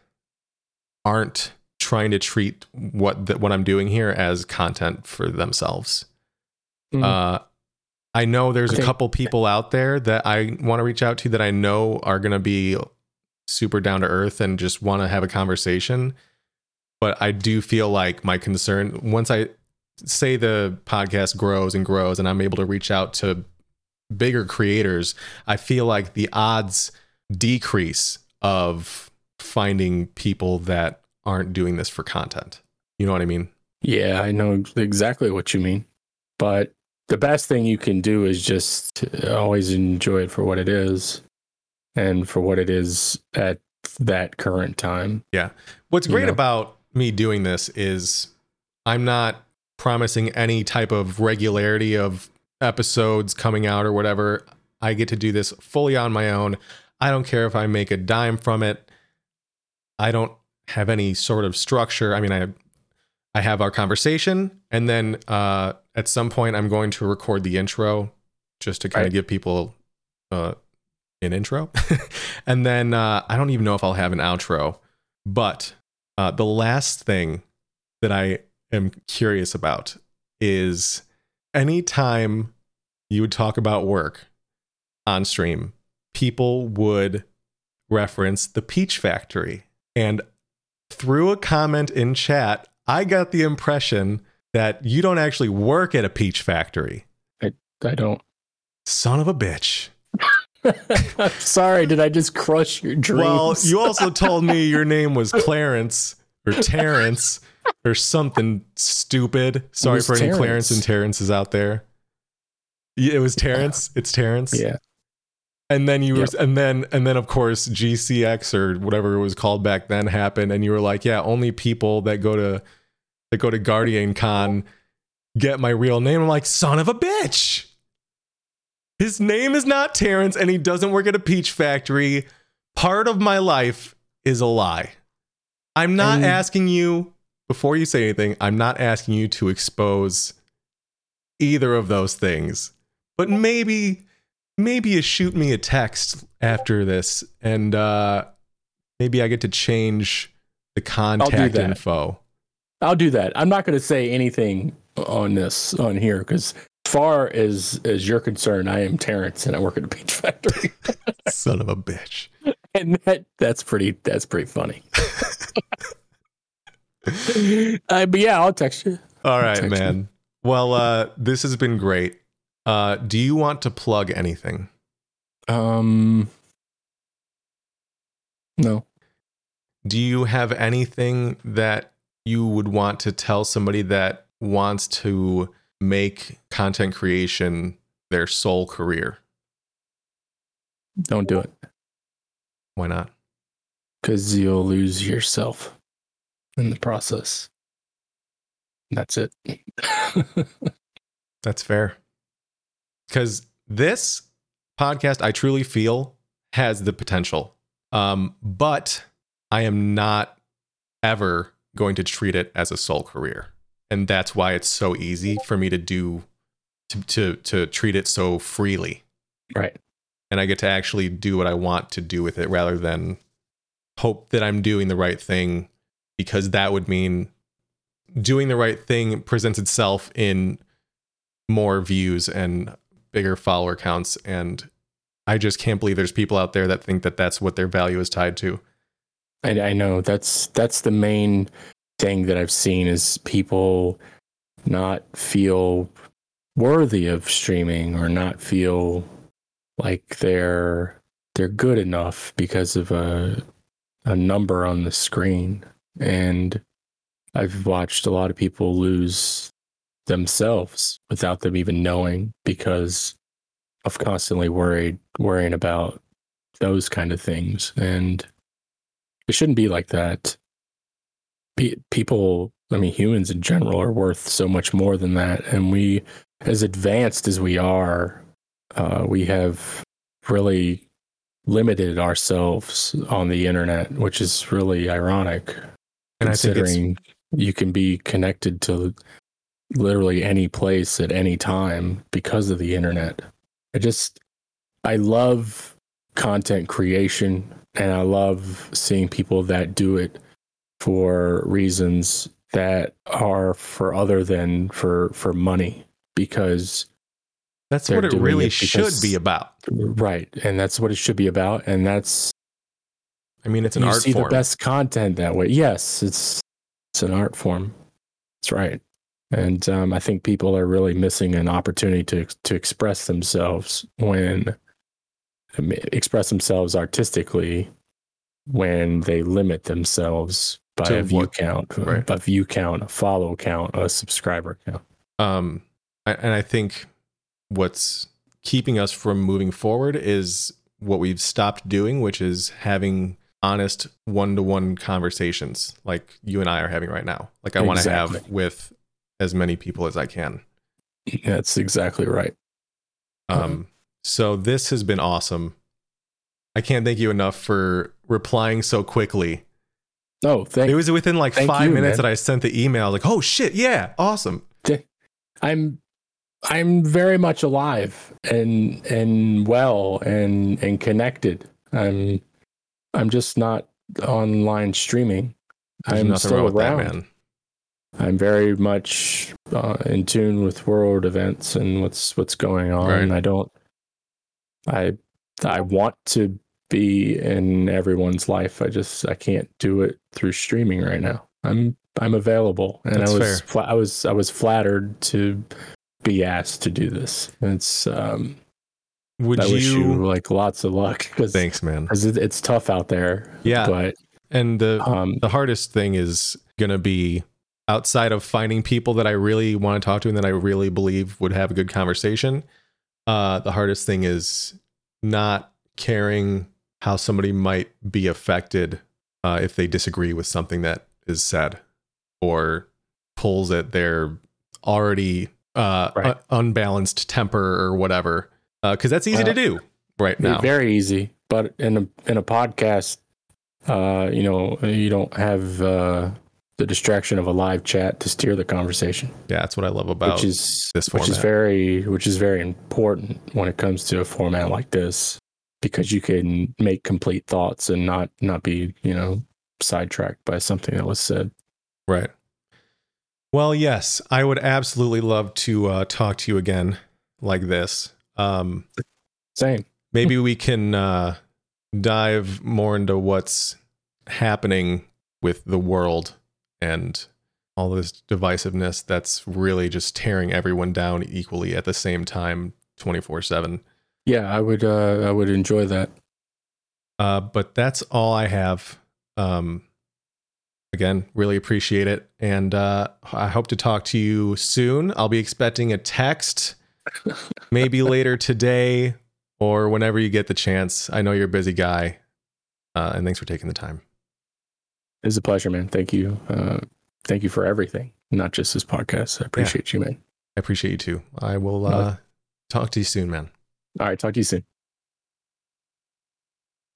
aren't trying to treat what I'm doing here as content for themselves. I know there's a couple people out there that I want to reach out to that I know are going to be super down to earth and just want to have a conversation. But I do feel like my concern, once I say the podcast grows and grows and I'm able to reach out to bigger creators, I feel like the odds decrease of finding people that aren't doing this for content. You know what I mean? Yeah, I know exactly what you mean. But the best thing you can do is just always enjoy it for what it is and for what it is at that current time. Yeah. What's great about me doing this is I'm not promising any type of regularity of episodes coming out or whatever. I get to do this fully on my own. I don't care if I make a dime from it. I don't have any sort of structure. I mean, I have our conversation, and then at some point I'm going to record the intro just to kind of give people an intro. And then I don't even know if I'll have an outro, but the last thing that I am curious about is anytime you would talk about work on stream, people would reference the Peach Factory. And through a comment in chat, I got the impression that you don't actually work at a peach factory. I don't. Son of a bitch. I'm sorry, did I just crush your dreams? Well, you also told me your name was Clarence or Terrence or something stupid. Sorry for any Clarence and Terrences out there. It was Terrence. Yeah. It's Terrence. Yeah. And then you were, and then of course GCX or whatever it was called back then happened, and you were like, yeah, only people that go to Guardian Con get my real name. I'm like, son of a bitch. His name is not Terrence, and he doesn't work at a peach factory. Part of my life is a lie. I'm not asking you, before you say anything, I'm not asking you to expose either of those things. But maybe you shoot me a text after this, and maybe I get to change the contact info. I'll do that. I'm not going to say anything on here because, far as you're concerned, I am Terrence and I work at a peach factory. Son of a bitch. And that's pretty funny. But yeah, I'll text you. All right, man. You. Well, this has been great. Do you want to plug anything? No. Do you have anything that you would want to tell somebody that wants to make content creation their sole career? Don't do it. Why not? Because you'll lose yourself in the process. That's it. That's fair. Because this podcast, I truly feel, has the potential. But I am not ever going to treat it as a sole career. And that's why it's so easy for me to treat it so freely. Right. And I get to actually do what I want to do with it rather than hope that I'm doing the right thing, because that would mean doing the right thing presents itself in more views and bigger follower counts, and I just can't believe there's people out there that think that that's what their value is tied to. I know that's the main thing that I've seen is people not feel worthy of streaming or not feel like they're good enough because of a number on the screen. And I've watched a lot of people lose themselves without them even knowing because of constantly worrying about those kind of things. And it shouldn't be like that. People, I mean, humans in general are worth so much more than that. And we, as advanced as we are, we have really limited ourselves on the internet, which is really ironic. And considering you can be connected to literally any place at any time because of the internet. I love content creation, and I love seeing people that do it for reasons that are for other than for money, because that's what it really should be about. Right. And that's what it should be about. And it's an art form. You see the best content that way. Yes, it's an art form. That's right. And I think people are really missing an opportunity to express themselves artistically when they limit themselves by a view count, a follow count, a subscriber count. And I think what's keeping us from moving forward is what we've stopped doing, which is having honest one-to-one conversations like you and I are having right now. Like I want to have with as many people as I can. That's exactly right. So this has been awesome. I can't thank you enough for replying so quickly. Oh, thank you. It was within like 5 minutes that I sent the email. Like, oh shit, yeah, awesome. I'm very much alive and well and connected. I'm just not online streaming. There's nothing still wrong with around. That, man. I'm very much in tune with world events and what's going on. Right. And I want to be in everyone's life. I can't do it through streaming right now. I'm available, and that's I was flattered to be asked to do this. It's wish you like lots of luck. Thanks, man. Because it's tough out there. Yeah, but the hardest thing is gonna be outside of finding people that I really want to talk to and that I really believe would have a good conversation. The hardest thing is not caring how somebody might be affected if they disagree with something that is said or pulls at their already unbalanced temper or whatever. Because that's easy to do right now. Very easy. But in a podcast, you don't have the distraction of a live chat to steer the conversation. Yeah, that's what I love about this format. Which is very important when it comes to a format like this, because you can make complete thoughts and not be, sidetracked by something that was said. Right. Well, yes, I would absolutely love to talk to you again like this. Same. Maybe we can dive more into what's happening with the world and all this divisiveness that's really just tearing everyone down equally at the same time, 24/7. Yeah, I would enjoy that. But that's all I have. Again, really appreciate it, and I hope to talk to you soon. I'll be expecting a text, maybe later today or whenever you get the chance. I know you're a busy guy, and thanks for taking the time. It's a pleasure, man. Thank you. Thank you for everything, not just this podcast. I appreciate you, man. I appreciate you too. I will talk to you soon, man. All right. Talk to you soon.